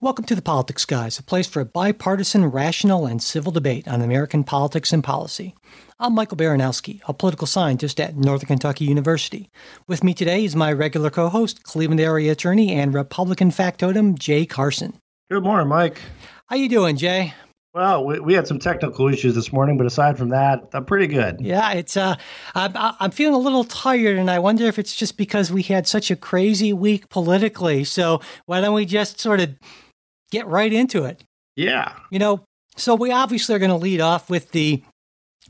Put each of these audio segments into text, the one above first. Welcome to The Politics Guys, a place for a bipartisan, rational, and civil debate on American politics and policy. I'm Michael Baranowski, a political scientist at Northern Kentucky University. With me today is my regular co-host, Cleveland area attorney and Republican factotum, Jay Carson. Good morning, Mike. How you doing, Jay? Well, we had some technical issues this morning, but aside from that, I'm pretty good. Yeah, I'm feeling a little tired, and I wonder if it's just because we had such a crazy week politically. So why don't we just sort of get right into it? Yeah. You know, so we obviously are going to lead off with the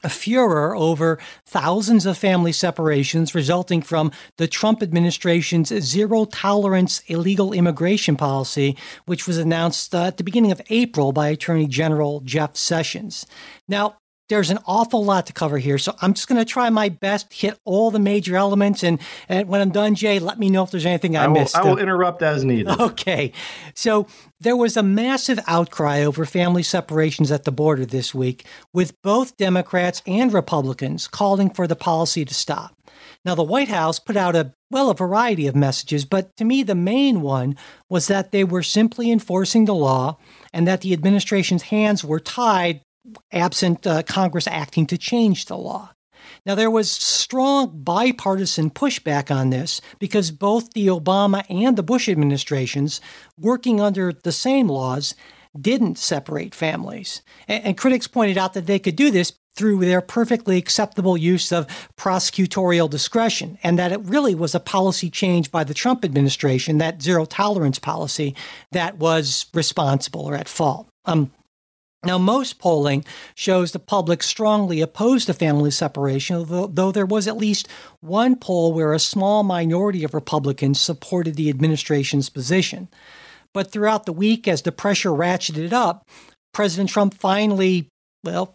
furor over thousands of family separations resulting from the Trump administration's zero-tolerance illegal immigration policy, which was announced at the beginning of April by Attorney General Jeff Sessions. Now, there's an awful lot to cover here, so I'm just going to try my best, hit all the major elements, and when I'm done, Jay, let me know if there's anything I missed. I will interrupt as needed. Okay. So there was a massive outcry over family separations at the border this week, with both Democrats and Republicans calling for the policy to stop. Now, the White House put out a variety of messages, but to me, the main one was that they were simply enforcing the law and that the administration's hands were tied absent Congress acting to change the law. Now, there was strong bipartisan pushback on this because both the Obama and the Bush administrations, working under the same laws, didn't separate families. And critics pointed out that they could do this through their perfectly acceptable use of prosecutorial discretion, and that it really was a policy change by the Trump administration, that zero-tolerance policy, that was responsible or at fault. Now, most polling shows the public strongly opposed to family separation, though there was at least one poll where a small minority of Republicans supported the administration's position. But throughout the week, as the pressure ratcheted up, President Trump finally, well,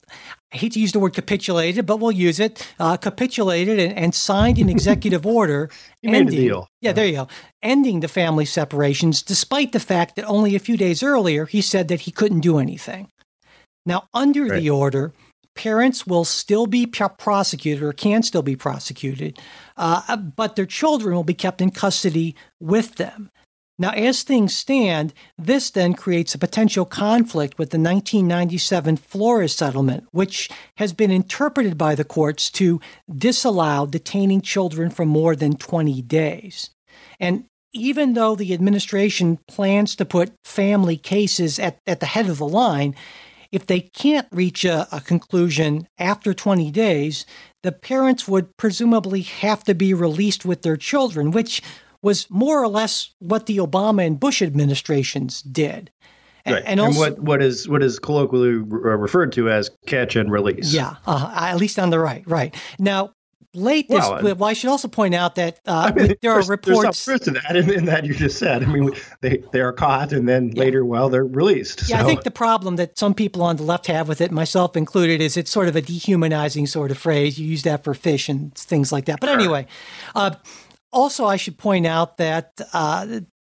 I hate to use the word capitulated, but we'll use it, capitulated and signed an executive order. He made a deal. Yeah, there you go. Ending the family separations, despite the fact that only a few days earlier, he said that he couldn't do anything. Now, under the order, parents will still be prosecuted or can still be prosecuted, but their children will be kept in custody with them. Now, as things stand, this then creates a potential conflict with the 1997 Flores settlement, which has been interpreted by the courts to disallow detaining children for more than 20 days. And even though the administration plans to put family cases at the head of the line, if they can't reach a conclusion after 20 days, the parents would presumably have to be released with their children, which was more or less what the Obama and Bush administrations did. Right. And also, and what is colloquially referred to as catch and release. Yeah, at least on the right. Right. Now, I should also point out that there are reports. There's some truth to that in that you just said. I mean, they are caught and then later, they're released. Yeah, so. I think the problem that some people on the left have with it, myself included, is it's sort of a dehumanizing sort of phrase. You use that for fish and things like that. But anyway, also I should point out that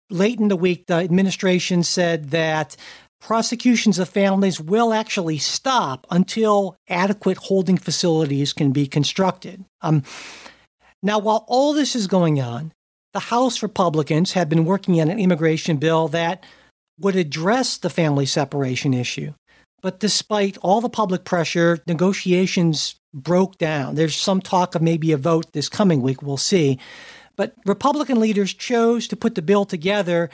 late in the week, the administration said that prosecutions of families will actually stop until adequate holding facilities can be constructed. Now, while all this is going on, the House Republicans have been working on an immigration bill that would address the family separation issue. But despite all the public pressure, negotiations broke down. There's some talk of maybe a vote this coming week. We'll see. But Republican leaders chose to put the bill together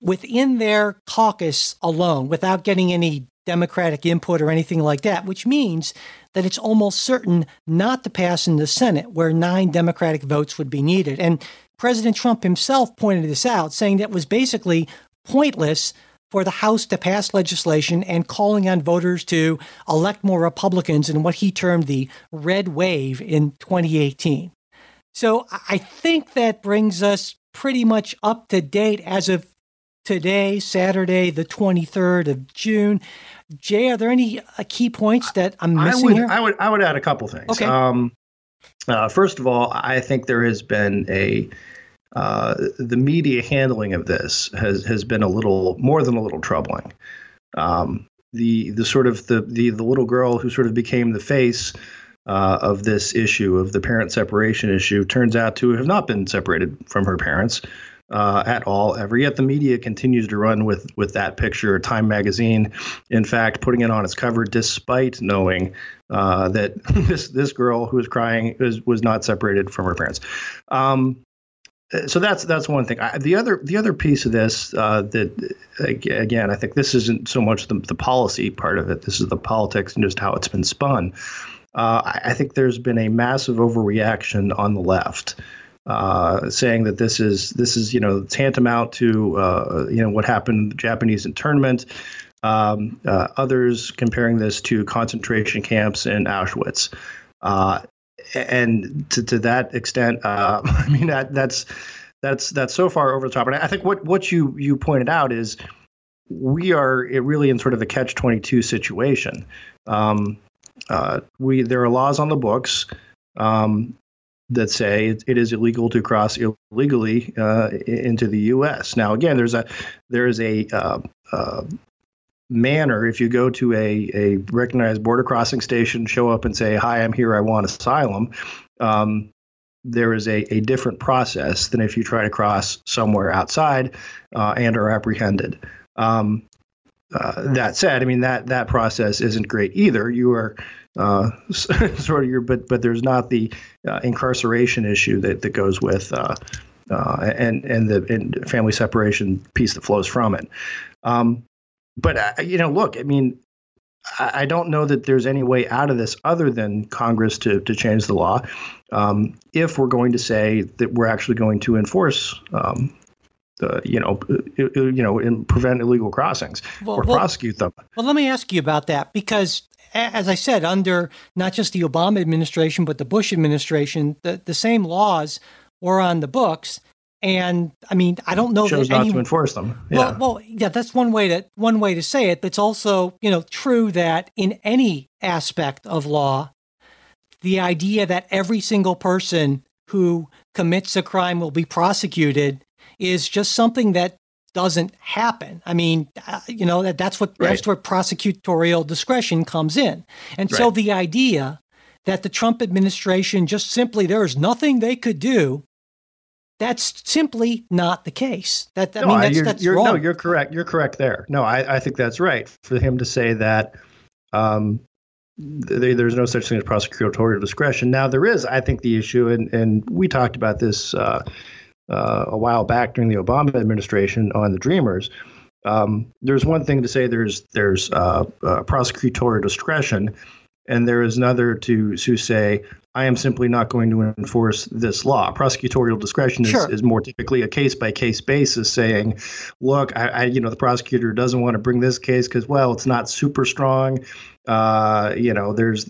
within their caucus alone, without getting any Democratic input or anything like that, which means that it's almost certain not to pass in the Senate, where 9 Democratic votes would be needed. And President Trump himself pointed this out, saying that it was basically pointless for the House to pass legislation and calling on voters to elect more Republicans in what he termed the red wave in 2018. So I think that brings us pretty much up to date as of today, Saturday, the 23rd of June. Jay, are there any key points that I'm missing here? I would add a couple things. Okay. First of all, I think there has been the media handling of this has been a little more than a little troubling. The little girl who sort of became the face of this issue, of the parent separation issue, turns out to have not been separated from her parents. at all ever. Yet the media continues to run with that picture. Time magazine, in fact, putting it on its cover despite knowing that this girl who was crying was not separated from her parents. So that's one thing. The other piece of this that, again, I think this isn't so much the policy part of it. This is the politics and just how it's been spun. I think there's been a massive overreaction on the left, saying that this is tantamount to what happened, Japanese internment. Others comparing this to concentration camps in Auschwitz. And to that extent, I mean, that's so far over the top. And I think what you pointed out is we are really in sort of a catch-22 situation. There are laws on the books that say it is illegal to cross illegally into the U.S. Now, again, there is a manner if you go to a recognized border crossing station, show up and say, "Hi, I'm here. I want asylum." There is a different process than if you try to cross somewhere outside and are apprehended. That said, I mean that process isn't great either. You are but there's not the incarceration issue that goes with and the family separation piece that flows from it. I don't know that there's any way out of this other than Congress to change the law, if we're going to say that we're actually going to enforce, and prevent illegal crossings or prosecute them. Well, let me ask you about that, because as I said, under not just the Obama administration, but the Bush administration, the same laws were on the books. And I mean, I don't know that anyone chose not to enforce them. Yeah. Well, yeah, that's one way to say it. But it's also, true that in any aspect of law, the idea that every single person who commits a crime will be prosecuted is just something that doesn't happen. I mean, that's where prosecutorial discretion comes in. And so the idea that the Trump administration just simply there is nothing they could do. That's simply not the case. That's wrong. No, you're correct. You're correct there. No, I think that's right. For him to say that there's no such thing as prosecutorial discretion. Now, there is, I think, the issue, and we talked about this a while back during the Obama administration on the Dreamers. There's one thing to say there's prosecutorial discretion, and there is another to say, I am simply not going to enforce this law. Prosecutorial discretion is more typically a case-by-case basis, saying, look, I the prosecutor doesn't want to bring this case because, well, it's not super strong. There's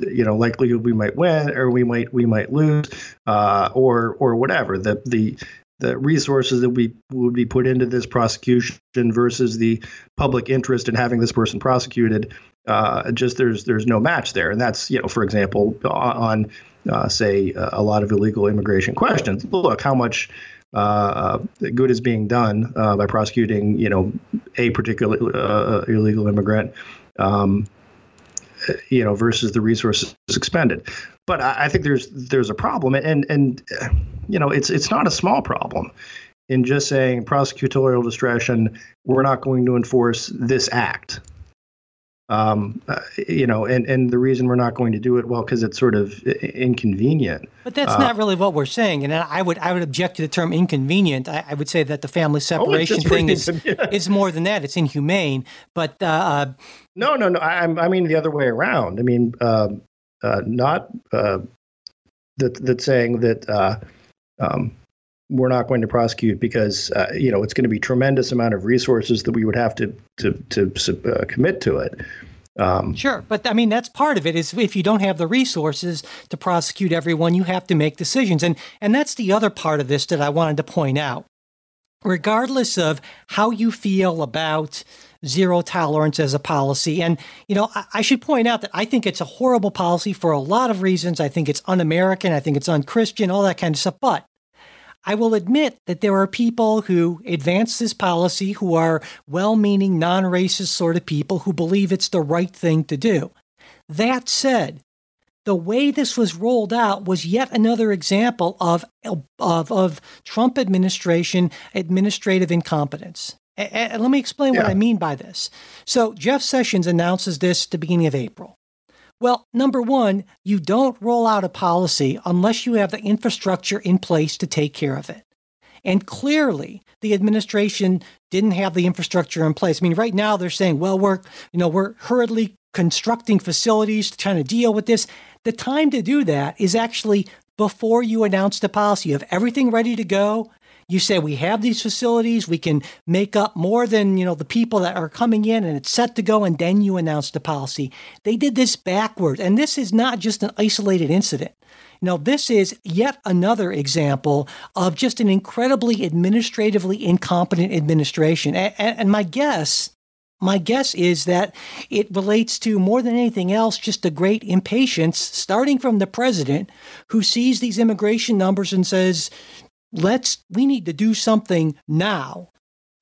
likelihood we might win or we might lose or whatever. The resources that we would be put into this prosecution versus the public interest in having this person prosecuted, there's no match there. And that's, for example, on a lot of illegal immigration questions. Look, how much good is being done by prosecuting, a particular illegal immigrant, versus the resources expended. But I think there's a problem, and it's not a small problem in just saying prosecutorial discretion, we're not going to enforce this act. And the reason we're not going to do it, well, because it's sort of inconvenient. But that's not really what we're saying. And I would object to the term inconvenient. I would say that the family separation thing is more than that. It's inhumane. But no. I mean the other way around. I mean, not saying that we're not going to prosecute because it's going to be a tremendous amount of resources that we would have to commit to it. But I mean that's part of it is if you don't have the resources to prosecute everyone, you have to make decisions, and that's the other part of this that I wanted to point out. Regardless of how you feel about zero tolerance as a policy. And, I should point out that I think it's a horrible policy for a lot of reasons. I think it's un-American. I think it's un-Christian, all that kind of stuff. But I will admit that there are people who advance this policy who are well-meaning, non-racist sort of people who believe it's the right thing to do. That said, the way this was rolled out was yet another example of Trump administration administrative incompetence. And let me explain what I mean by this. So Jeff Sessions announces this at the beginning of April. Well, number one, you don't roll out a policy unless you have the infrastructure in place to take care of it. And clearly, the administration didn't have the infrastructure in place. I mean, right now they're saying, well, we're hurriedly constructing facilities to kind of deal with this. The time to do that is actually before you announce the policy. You have everything ready to go. You say, we have these facilities. We can make up more than, the people that are coming in, and it's set to go. And then you announce the policy. They did this backwards. And this is not just an isolated incident. This is yet another example of just an incredibly administratively incompetent administration. And my guess is that it relates to, more than anything else, just the great impatience, starting from the president, who sees these immigration numbers and says, we need to do something now.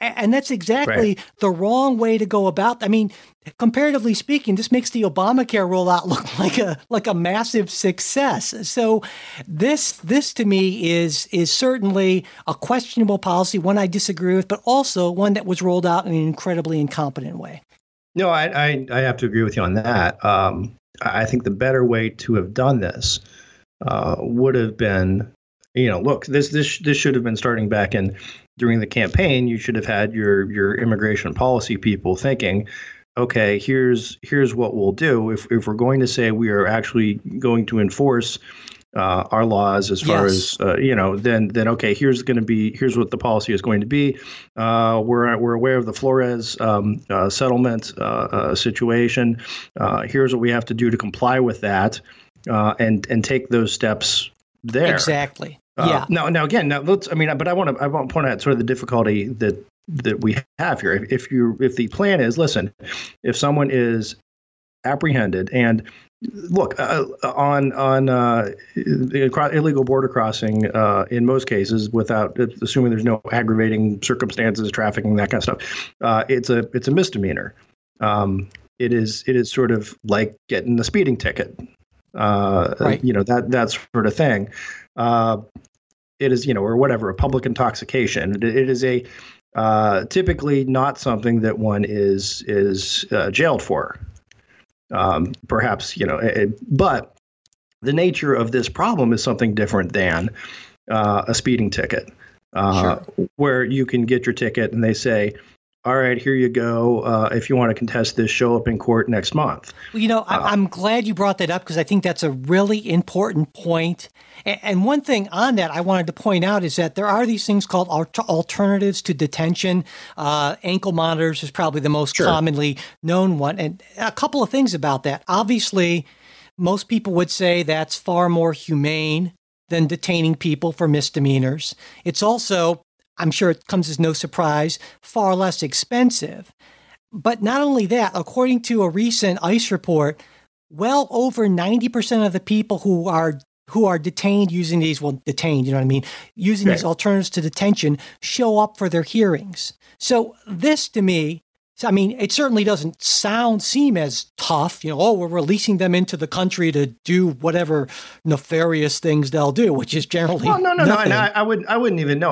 And that's exactly the wrong way to go about. I mean, comparatively speaking, this makes the Obamacare rollout look like a massive success. So this to me is certainly a questionable policy, one I disagree with, but also one that was rolled out in an incredibly incompetent way. No, I have to agree with you on that. I think the better way to have done this would have been, look, this should have been starting back in during the campaign. You should have had your immigration policy people thinking, okay, here's what we'll do if we're going to say we are actually going to enforce our laws as far as then okay, here's what the policy is going to be. We're aware of the Flores settlement situation. Here's what we have to do to comply with that, and take those steps there. Exactly. But I want to point out sort of the difficulty that we have here. If the plan is, listen, if someone is apprehended, and look, on illegal border crossing, in most cases, without assuming there's no aggravating circumstances, trafficking, that kind of stuff, it's a misdemeanor. It is sort of like getting a speeding ticket. That sort of thing. It is, or whatever, a public intoxication. It is a typically not something that one is jailed for. Perhaps, but the nature of this problem is something different than a speeding ticket, where you can get your ticket and they say, all right, here you go. If you want to contest this, show up in court next month. Well, I'm glad you brought that up, because I think that's a really important point. And one thing on that I wanted to point out is that there are these things called alternatives to detention. Ankle monitors is probably the most commonly known one. And a couple of things about that. Obviously, most people would say that's far more humane than detaining people for misdemeanors. It's also, I'm sure it comes as no surprise, far less expensive. But not only that, according to a recent ICE report, well over 90% of the people who are detained using these, these alternatives to detention, show up for their hearings. So this, to me, it certainly doesn't seem as tough, we're releasing them into the country to do whatever nefarious things they'll do, which is generally nothing. No. I wouldn't even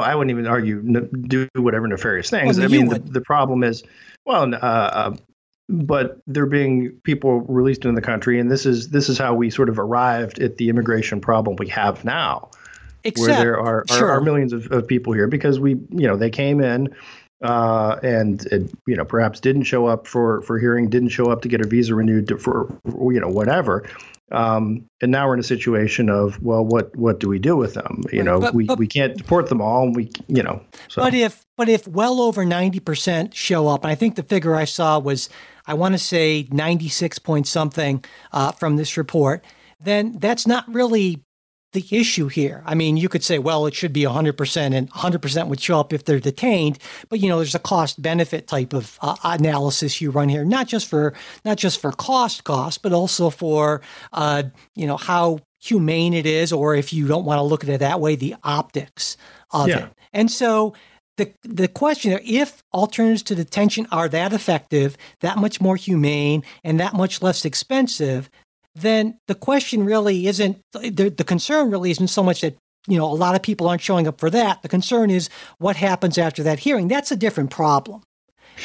argue do whatever nefarious things. Well, the problem is, but there being people released in the country, and this is how we sort of arrived at the immigration problem we have now, where there are millions of people here because we, they came in. And perhaps didn't show up for hearing, didn't show up to get a visa renewed for whatever. And now we're in a situation of, well, what do we do with them? We can't deport them all, and we. So. But if well over 90% show up, and I think the figure I saw was, I want to say 96 point something, from this report, then that's not really the issue here. I mean, you could say, well, it should be 100%, and 100% would show up if they're detained. But there's a cost-benefit type of analysis you run here, not just for cost, but also for how humane it is, or if you don't want to look at it that way, the optics of it. And so the question: if alternatives to detention are that effective, that much more humane, and that much less expensive, then the question really isn't the concern really isn't so much that, you know, a lot of people aren't showing up for that. The concern is what happens after that hearing. That's a different problem.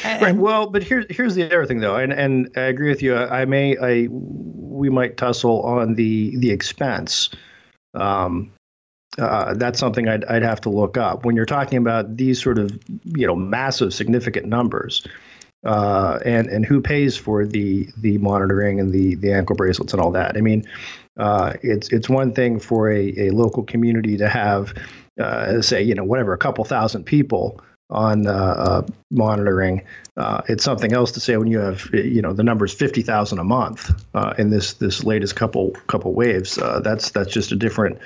Right. Well, but here's the other thing, though, and I agree with you. We might tussle on the expense. That's something I'd have to look up when you're talking about these sort of, you know, massive, significant numbers, and who pays for the monitoring and the ankle bracelets and all that. I mean, it's one thing for a local community to have, say, you know, whatever, a couple thousand people on monitoring. It's something else to say when you have, you know, the number's 50,000 a month in this latest couple waves. That's just a different.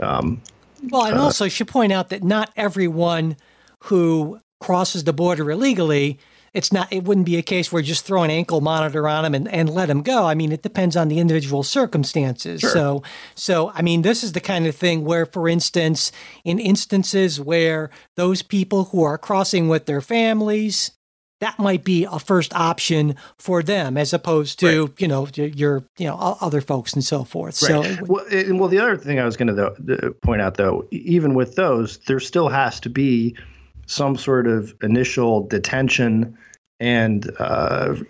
Well, and also I should point out that not everyone who crosses the border illegally. It wouldn't be a case where you just throw an ankle monitor on them and let them go. I mean, it depends on the individual circumstances. Sure. So I mean, this is the kind of thing where, for instance, in instances where those people who are crossing with their families, that might be a first option for them as opposed to, right, you know, your, you know, other folks and so forth. Right. So, well, the other thing I was going to point out, though, even with those, there still has to be some sort of initial detention and,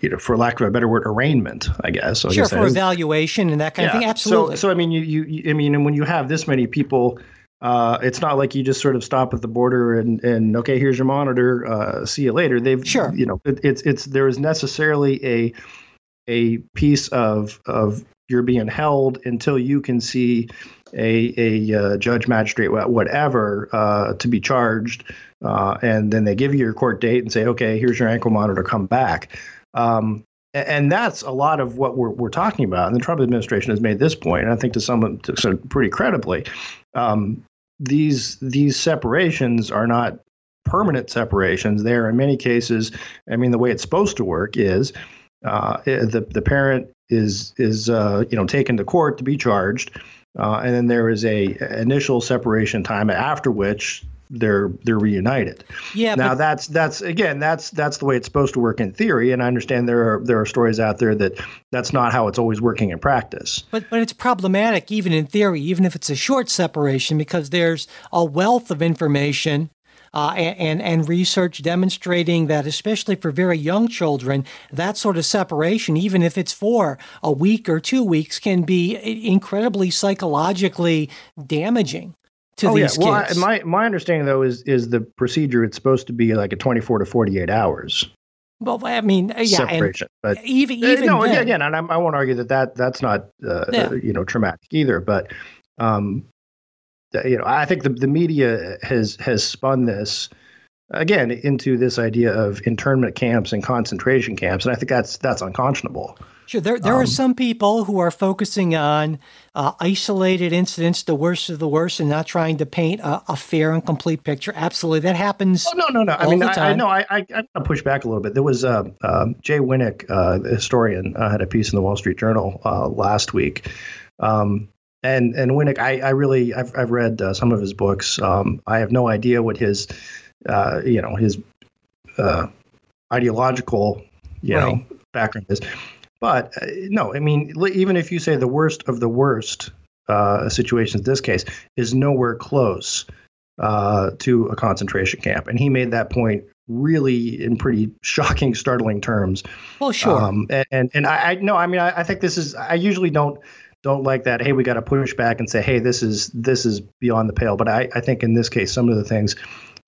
you know, for lack of a better word, arraignment, I guess. So sure, for evaluation and that kind of thing. Absolutely. So I mean, you I mean, and when you have this many people, it's not like you just sort of stop at the border and okay, here's your monitor, see you later. They've, sure, you know, it's there is necessarily a piece of you're being held until you can see a judge, magistrate, whatever, to be charged. And then they give you your court date and say, okay, here's your ankle monitor, come back. And that's a lot of what we're talking about. And the Trump administration has made this point, and I think to pretty credibly, these separations are not permanent separations. They are, in many cases, I mean, the way it's supposed to work is the parent is you know, taken to court to be charged. And then there is a initial separation time after which they're reunited. Yeah. Now that's the way it's supposed to work in theory, and I understand there are stories out there that that's not how it's always working in practice. But it's problematic even in theory, even if it's a short separation, because there's a wealth of information and research demonstrating that, especially for very young children, that sort of separation, even if it's for a week or 2 weeks, can be incredibly psychologically damaging to these kids. Well, my understanding, though, is the procedure, it's supposed to be like a 24 to 48 hours. Well, I mean, yeah, separation. But even no, then, again, and I won't argue that's not you know, traumatic either, but. You know, I think the media has spun this again into this idea of internment camps and concentration camps, and I think that's unconscionable. Sure, there are some people who are focusing on isolated incidents, the worst of the worst, and not trying to paint a fair and complete picture. Absolutely, that happens. Oh, no. I mean, I want to push back a little bit. There was Jay Winnick, the historian, had a piece in the Wall Street Journal last week. And Winnick, I really, I've read some of his books. I have no idea what his, you know, his ideological, you right. know, background is. But no, I mean, even if you say the worst of the worst situations, this case is nowhere close to a concentration camp. And he made that point really in pretty shocking, startling terms. Well, sure. And I no, I mean, I think this is, I usually don't like that, hey, we got to push back and say, hey, this is beyond the pale. But I think in this case, some of the things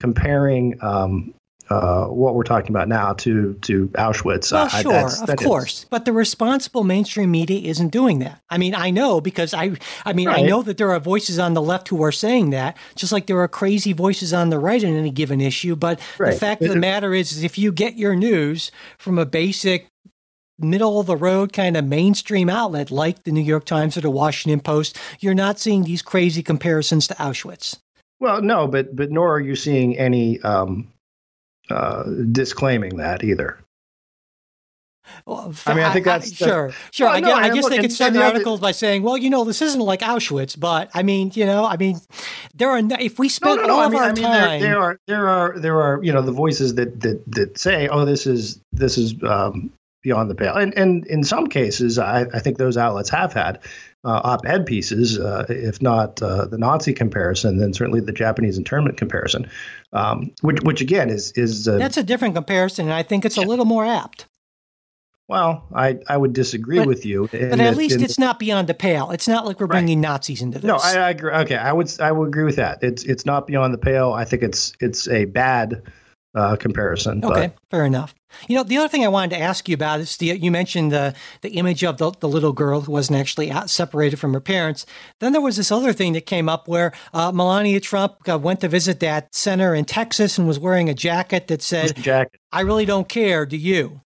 comparing what we're talking about now to Auschwitz. Well, sure, of course. But the responsible mainstream media isn't doing that. I mean, I know because I mean, right. I know that there are voices on the left who are saying that, just like there are crazy voices on the right in any given issue. But right. the fact of the matter is if you get your news from a basic, middle-of-the-road kind of mainstream outlet like the New York Times or the Washington Post, you're not seeing these crazy comparisons to Auschwitz. Well, no, but nor are you seeing any disclaiming that either. Well, I mean, I think that's... Sure. Well, no, I guess they could start the articles by saying, well, you know, this isn't like Auschwitz, but I mean, you know, I mean, there are... If we spend all of our time... There are, you know, the voices that say, oh, this is beyond the pale. And in some cases, I think those outlets have had op-ed pieces, if not the Nazi comparison, then certainly the Japanese internment comparison, which again is that's a different comparison, and I think it's a little more apt. Well, I would disagree with you. But at least it's not beyond the pale. It's not like we're bringing Nazis into this. No, I agree. Okay, I would agree with that. It's not beyond the pale. I think it's a bad comparison. Okay, fair enough. You know, the other thing I wanted to ask you about is you mentioned the image of the little girl who wasn't actually separated from her parents. Then there was this other thing that came up where Melania Trump went to visit that center in Texas and was wearing a jacket that said, "I really don't care, do you?"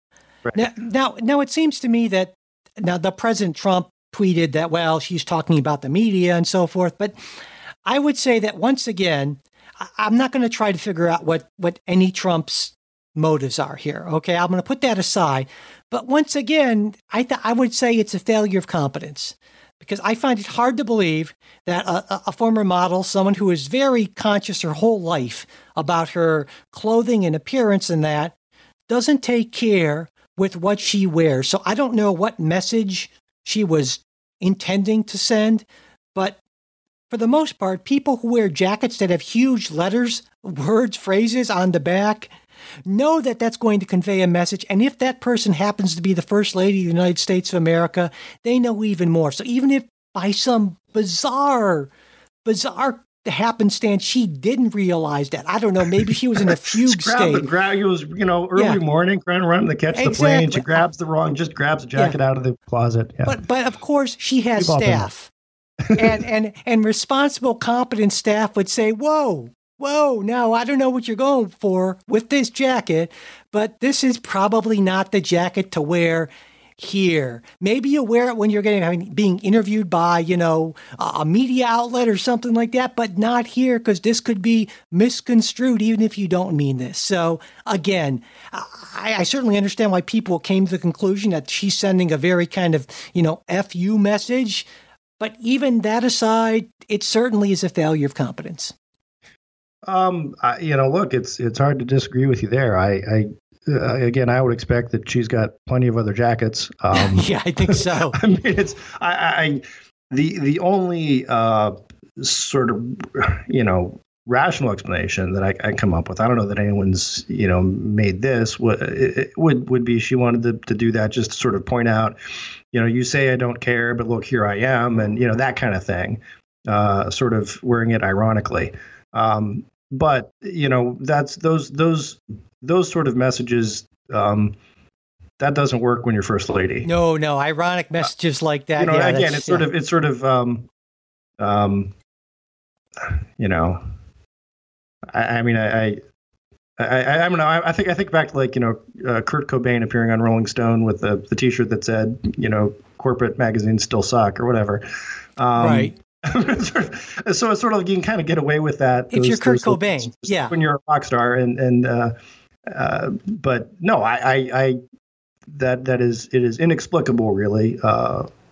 Right. Now, it seems to me that now the President Trump tweeted that, well, she's talking about the media and so forth. But I would say that once again, I'm not going to try to figure out what any Trump's motives are here. OK, I'm going to put that aside. But once again, I would say it's a failure of competence, because I find it hard to believe that a former model, someone who is very conscious her whole life about her clothing and appearance and that, doesn't take care with what she wears. So I don't know what message she was intending to send, but for the most part, people who wear jackets that have huge letters, words, phrases on the back, know that that's going to convey a message. And if that person happens to be the First Lady of the United States of America, they know even more. So even if by some bizarre the happenstance, she didn't realize that. I don't know. Maybe she was in a fugue state. It was, early morning, trying to run to catch the plane. She grabs grabs a jacket out of the closet. Yeah. But of course, she has staff, and responsible, competent staff would say, "Whoa, no, I don't know what you're going for with this jacket, but this is probably not the jacket to wear." Here, maybe you wear it when you're being interviewed by, a media outlet or something like that, but not here, because this could be misconstrued even if you don't mean this. So again, I certainly understand why people came to the conclusion that she's sending a very kind of, FU message. But even that aside, it certainly is a failure of competence. Look, it's hard to disagree with you there. Again, I would expect that she's got plenty of other jackets. Yeah, I think so. I mean, it's the only sort of rational explanation that I come up with. I don't know that anyone's made this. Would be she wanted to do that just to sort of point out, you say I don't care, but look, here I am, and that kind of thing. Sort of wearing it ironically, but that's those sort of messages, that doesn't work when you're First Lady. No, ironic messages like that. Again, it's sort of, I don't know. I think back to like, Kurt Cobain appearing on Rolling Stone with the T-shirt that said, corporate magazines still suck or whatever. Right. So it's sort of, you can kind of get away with that. If you're Kurt Cobain, when you're a rock star but no, I it is inexplicable, really,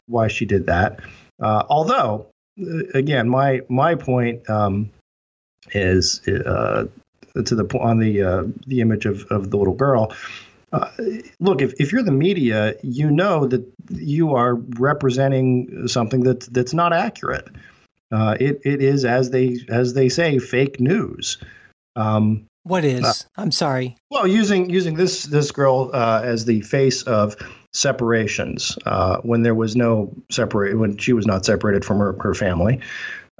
why she did that. Although, again, my point is the image of the little girl. Look, if you're the media, that you are representing something that's not accurate. It is, as they say, fake news. What is? I'm sorry. Well, using this girl as the face of separations when there was no when she was not separated from her family,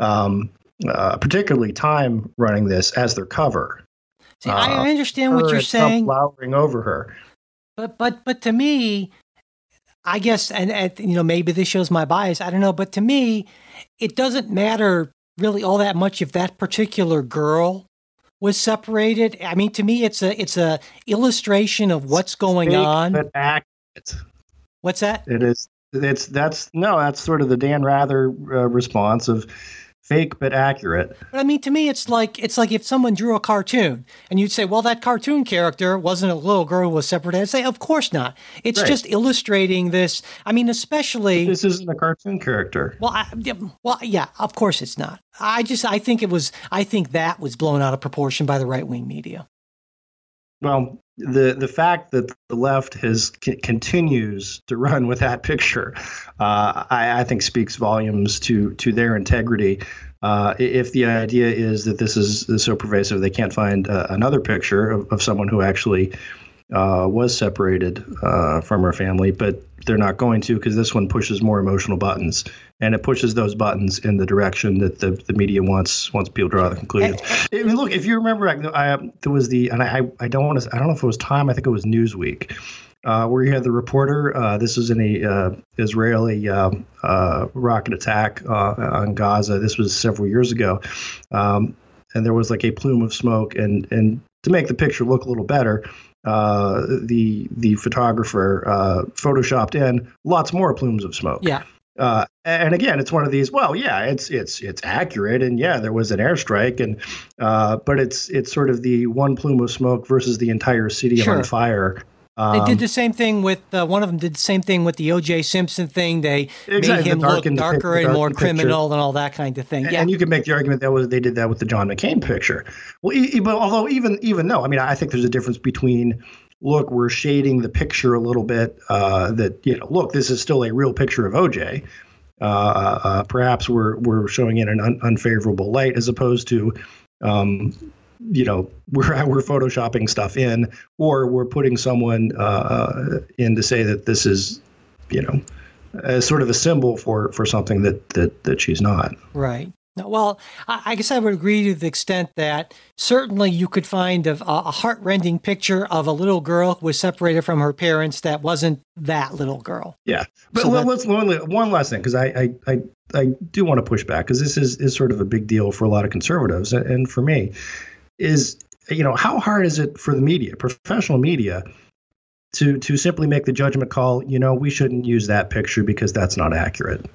particularly Time running this as their cover. See, I understand what you're saying. Lowering over her, but to me, I guess, and maybe this shows my bias. I don't know, but to me, it doesn't matter really all that much if that particular girl was separated. I mean, to me, it's a illustration of what's going on. But accurate. What's that? It is. That's sort of the Dan Rather response of. Fake but accurate. But I mean, to me, it's like if someone drew a cartoon and you'd say, well, that cartoon character wasn't a little girl who was separated. I'd say, of course not. It's just illustrating this. I mean, especially. This isn't a cartoon character. Well, yeah, of course it's not. I think that was blown out of proportion by the right wing media. Well, the fact that the left has continues to run with that picture, I think speaks volumes to their integrity. If the idea is that this is so pervasive, they can't find another picture of someone who actually was separated from her family, but they're not going to, because this one pushes more emotional buttons, and it pushes those buttons in the direction that the media wants people to draw the conclusions. I mean, look, if you remember, there was I don't know if it was Time, I think it was Newsweek, where you had the reporter. This was in a Israeli rocket attack on Gaza. This was several years ago, and there was like a plume of smoke, and to make the picture look a little better, the photographer photoshopped in lots more plumes of smoke. Yeah. And again, it's one of these, well, yeah, it's accurate, and yeah, there was an airstrike, and but it's sort of the one plume of smoke versus the entire city on fire. They did the same thing with one of them did the same thing with the OJ Simpson thing. They made him look darker and more criminal and all that kind of thing. Yeah. And you can make the argument that they did that with the John McCain picture. Well, but although even though, I mean, I think there's a difference between, look, we're shading the picture a little bit, that, you know, look, this is still a real picture of OJ. Perhaps we're showing it in an unfavorable light, as opposed to, you know, we're photoshopping stuff in, or we're putting someone in to say that this is, you know, sort of a symbol for something that she's not. Right. Well, I guess I would agree to the extent that certainly you could find a heart-rending picture of a little girl who was separated from her parents that wasn't that little girl. Yeah. But so let's one last thing, because I do want to push back, because this is sort of a big deal for a lot of conservatives, and for me. Is, you know, how hard is it for the media, professional media, to simply make the judgment call, you know, we shouldn't use that picture because that's not accurate.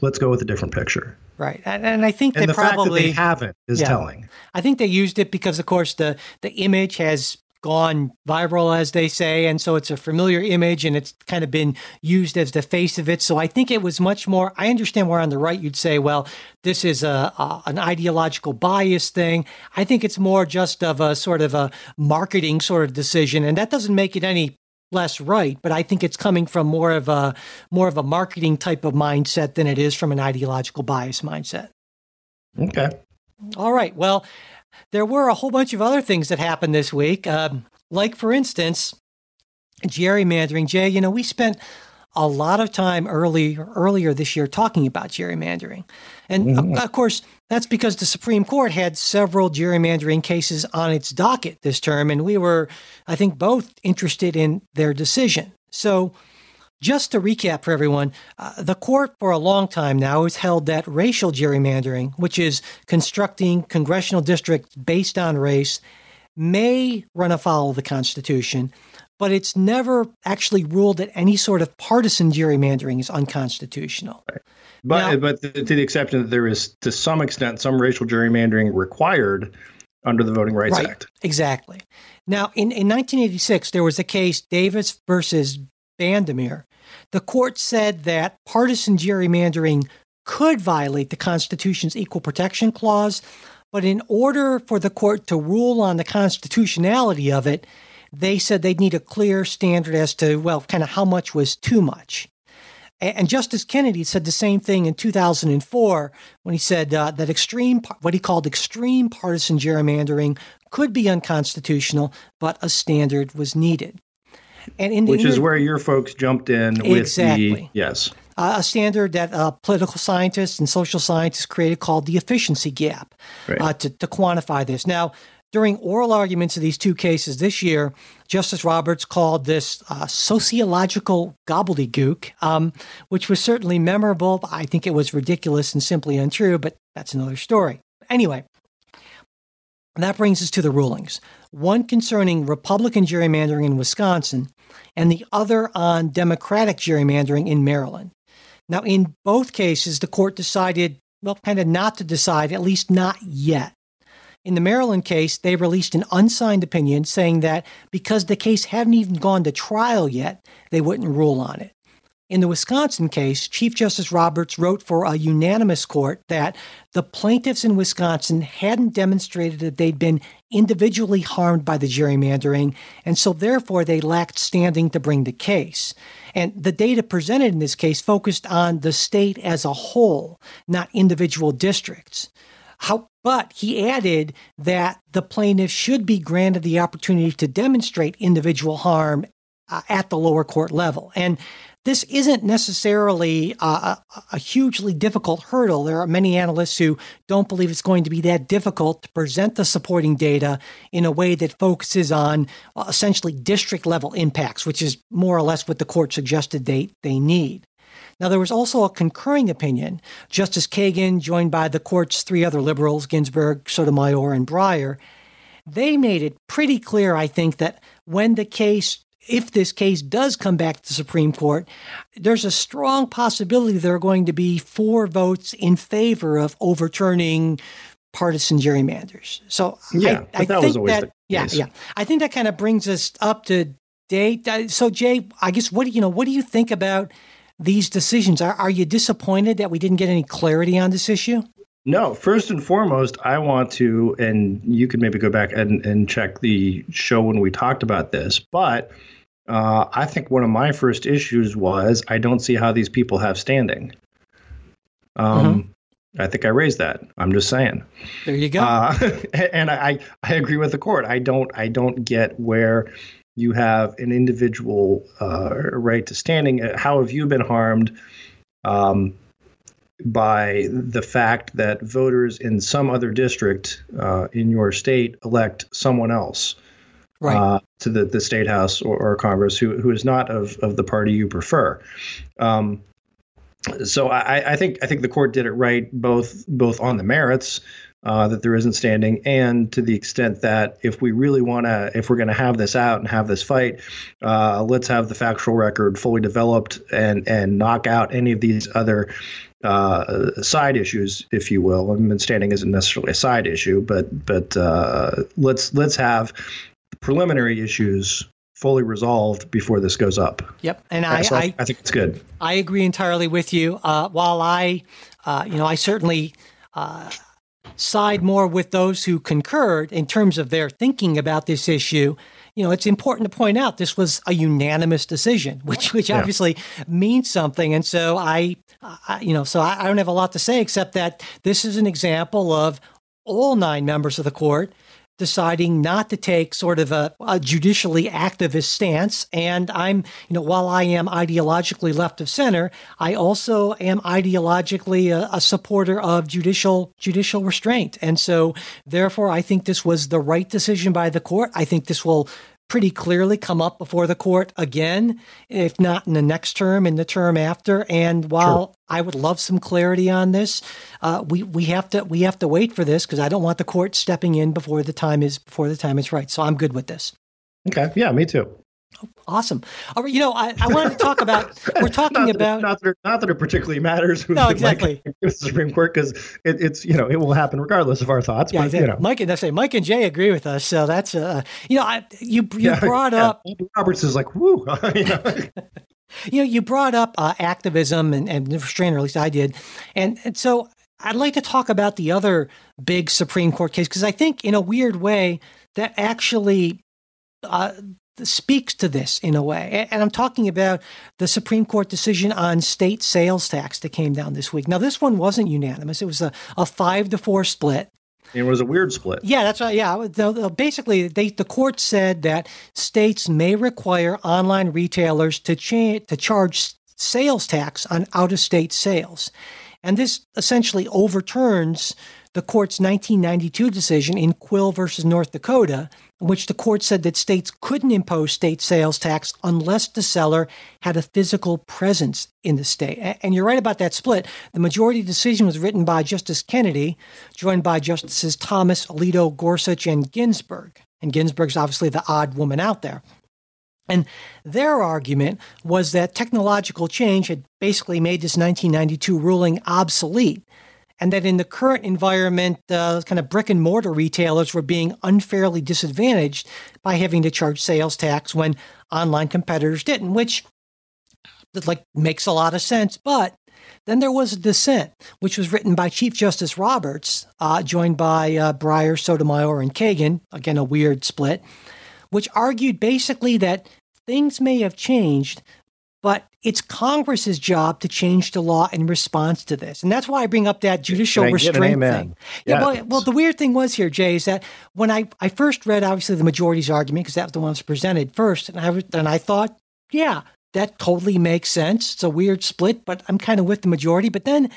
Let's go with a different picture. Right. And I think they probably haven't is telling. I think they used it because, of course, the image has gone viral, as they say, and so it's a familiar image, and it's kind of been used as the face of it. So I think it was much more, I understand where on the right you'd say, well, this is an ideological bias thing. I think it's more just of a sort of a marketing sort of decision, and that doesn't make it any less right, but I think it's coming from more of a marketing type of mindset than it is from an ideological bias mindset. Okay. All right. Well, there were a whole bunch of other things that happened this week, like, for instance, gerrymandering. Jay, you know, we spent a lot of time earlier this year talking about gerrymandering. And, of course, that's because the Supreme Court had several gerrymandering cases on its docket this term, and we were, I think, both interested in their decision. So just to recap for everyone, the court for a long time now has held that racial gerrymandering, which is constructing congressional districts based on race, may run afoul of the Constitution, but it's never actually ruled that any sort of partisan gerrymandering is unconstitutional. Right. But to the exception that there is, to some extent, some racial gerrymandering required under the Voting Rights Act. Exactly. Now, in 1986, there was a case, Davis versus Bandemir. The court said that partisan gerrymandering could violate the Constitution's Equal Protection Clause, but in order for the court to rule on the constitutionality of it, they said they'd need a clear standard as to, well, kind of how much was too much. And Justice Kennedy said the same thing in 2004 when he said that what he called extreme partisan gerrymandering could be unconstitutional, but a standard was needed. And which is where your folks jumped in with yes. A standard that political scientists and social scientists created called the efficiency gap, right, to quantify this. Now, during oral arguments of these two cases this year, Justice Roberts called this sociological gobbledygook, which was certainly memorable. I think it was ridiculous and simply untrue, but that's another story. Anyway, that brings us to the rulings, one concerning Republican gerrymandering in Wisconsin and the other on Democratic gerrymandering in Maryland. Now, in both cases, the court decided, well, kind of not to decide, at least not yet. In the Maryland case, they released an unsigned opinion saying that because the case hadn't even gone to trial yet, they wouldn't rule on it. In the Wisconsin case, Chief Justice Roberts wrote for a unanimous court that the plaintiffs in Wisconsin hadn't demonstrated that they'd been individually harmed by the gerrymandering, and so therefore they lacked standing to bring the case. And the data presented in this case focused on the state as a whole, not individual districts. But he added that the plaintiffs should be granted the opportunity to demonstrate individual harm at the lower court level. And this isn't necessarily a hugely difficult hurdle. There are many analysts who don't believe it's going to be that difficult to present the supporting data in a way that focuses on essentially district-level impacts, which is more or less what the court suggested they need. Now, there was also a concurring opinion. Justice Kagan, joined by the court's three other liberals, Ginsburg, Sotomayor, and Breyer, they made it pretty clear, I think, that when the case if this case does come back to the Supreme Court, there's a strong possibility there are going to be 4 votes in favor of overturning partisan gerrymanders. So yeah, I think that I think that kind of brings us up to date. So Jay, I guess what do you think about these decisions? Are you disappointed that we didn't get any clarity on this issue? No, first and foremost, I want to, and you can maybe go back and check the show when we talked about this, but I think one of my first issues was I don't see how these people have standing. I think I raised that. I'm just saying. There you go. And I agree with the court. I don't get where you have an individual right to standing. How have you been harmed? By the fact that voters in some other district in your state elect someone else to the state house or Congress who is not of the party you prefer. So I think the court did it right, both on the merits that there isn't standing, and to the extent that if we really if we're going to have this out and have this fight, let's have the factual record fully developed and knock out any of these other side issues, if you will. I mean, standing isn't necessarily a side issue, but let's have preliminary issues fully resolved before this goes up. Yep, and I think it's good. I agree entirely with you. While I certainly side more with those who concurred in terms of their thinking about this issue. It's important to point out this was a unanimous decision, which obviously means something. And so I don't have a lot to say except that this is an example of all 9 members of the court deciding not to take sort of a judicially activist stance. And I'm, while I am ideologically left of center, I also am ideologically a supporter of judicial restraint. And so therefore, I think this was the right decision by the court. I think this will pretty clearly come up before the court again, if not in the next term, in the term after. And while I would love some clarity on this, we have to wait for this because I don't want the court stepping in before the time is right. So I'm good with this. Okay. Yeah, me too. Awesome. All right, I wanted to talk about not that it particularly matters. No, exactly. The Supreme Court, because it's it will happen regardless of our thoughts. Yeah, but, exactly. Mike and Jay agree with us, so that's you brought up Roberts is like woo. You brought up activism and restraint, or at least I did, and so I'd like to talk about the other big Supreme Court case because I think in a weird way that actually speaks to this in a way. And I'm talking about the Supreme Court decision on state sales tax that came down this week. Now, this one wasn't unanimous. It was a 5-4 split. It was a weird split. Yeah, that's right. Yeah. Basically, the court said that states may require online retailers to charge sales tax on out-of-state sales. And this essentially overturns the court's 1992 decision in Quill versus North Dakota, in which the court said that states couldn't impose state sales tax unless the seller had a physical presence in the state. And you're right about that split. The majority decision was written by Justice Kennedy, joined by Justices Thomas, Alito, Gorsuch, and Ginsburg. And Ginsburg's obviously the odd woman out there. And their argument was that technological change had basically made this 1992 ruling obsolete, and that in the current environment, kind of brick and mortar retailers were being unfairly disadvantaged by having to charge sales tax when online competitors didn't, which that like makes a lot of sense. But then there was a dissent, which was written by Chief Justice Roberts, joined by Breyer, Sotomayor, and Kagan, again, a weird split, which argued basically that things may have changed, but it's Congress's job to change the law in response to this. And that's why I bring up that judicial restraint thing. Yeah, well, the weird thing was here, Jay, is that when I first read, obviously, the majority's argument, because that was the one that was presented first, and I thought, yeah, that totally makes sense. It's a weird split, but I'm kind of with the majority. But then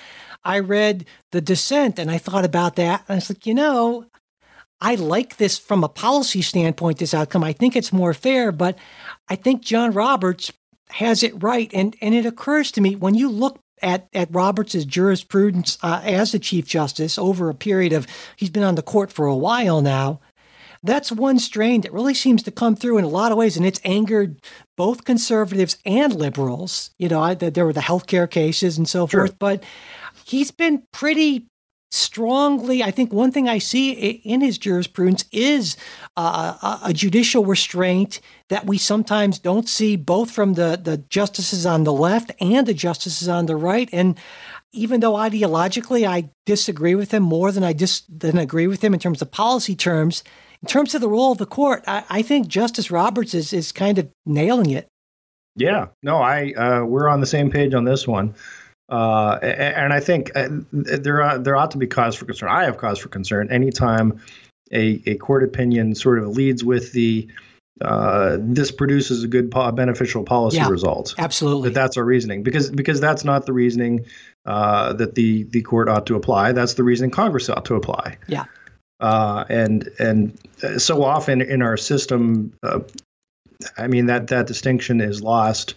I read the dissent, and I thought about that, and I was like, you know, I like this from a policy standpoint, this outcome. I think it's more fair, but I think John Roberts has it right. And it occurs to me, when you look at Roberts' jurisprudence as the Chief Justice over a period of, he's been on the court for a while now, that's one strain that really seems to come through in a lot of ways, and it's angered both conservatives and liberals. You know, there were the healthcare cases and so forth, but he's been pretty strongly, I think one thing I see in his jurisprudence is a judicial restraint that we sometimes don't see, both from the justices on the left and the justices on the right. And even though ideologically I disagree with him more than I agree with him in terms of policy terms, in terms of the role of the court, I think Justice Roberts is kind of nailing it. Yeah, no, we're on the same page on this one. And I think there ought to be cause for concern. I have cause for concern anytime a court opinion sort of leads with the this produces a good beneficial policy result. Absolutely, that's our reasoning because that's not the reasoning that the court ought to apply. That's the reasoning Congress ought to apply. Yeah, and so often in our system, I mean that distinction is lost.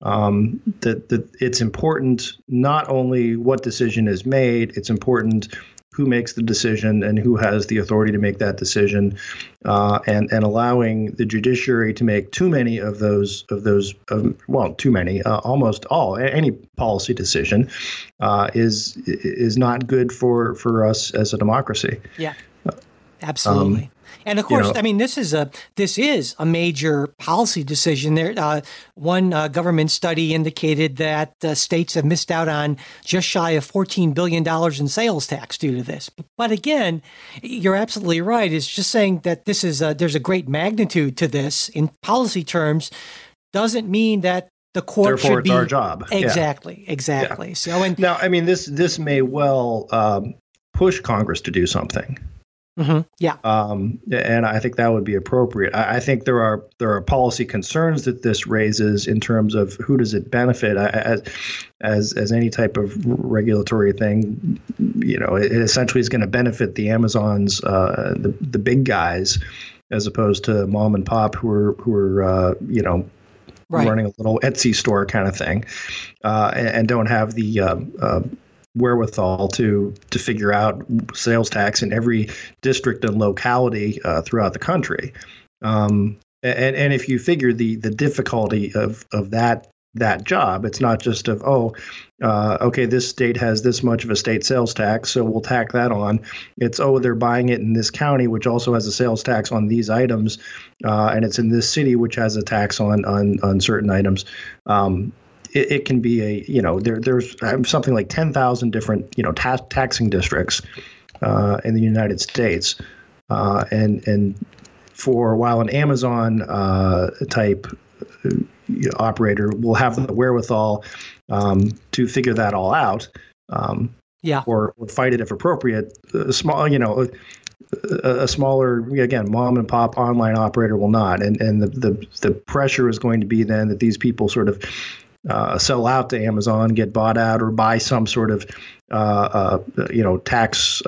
That it's important not only what decision is made, it's important who makes the decision and who has the authority to make that decision, and allowing the judiciary to make too many of almost all any policy decision is not good for us as a democracy. Yeah, absolutely. And of course, you know, I mean, this is a major policy decision. There, one government study indicated that states have missed out on just shy of $14 billion in sales tax due to this. But again, you're absolutely right. It's just saying that this is there's a great magnitude to this in policy terms doesn't mean that the court should be. Therefore, it's our job. Exactly. Yeah. So now, I mean, this may well push Congress to do something. Mm-hmm. Yeah. And I think that would be appropriate. I think there are policy concerns that this raises in terms of who does it benefit. As any type of regulatory thing, you know, it essentially is going to benefit the Amazons, the big guys, as opposed to mom and pop who are you know. Right. Running a little Etsy store kind of thing, and don't have the wherewithal to figure out sales tax in every district and locality throughout the country, and if you figure the difficulty of that job, it's not just of okay, this state has this much of a state sales tax, so we'll tack that on. It's they're buying it in this county, which also has a sales tax on these items, and it's in this city, which has a tax on certain items. It can be there's something like 10,000 different, you know, taxing districts in the United States, and for a while an Amazon type operator will have the wherewithal to figure that all out, or fight it if appropriate. A smaller, again, mom and pop online operator will not, and the pressure is going to be then that these people sort of sell out to Amazon, get bought out, or buy some sort of, tax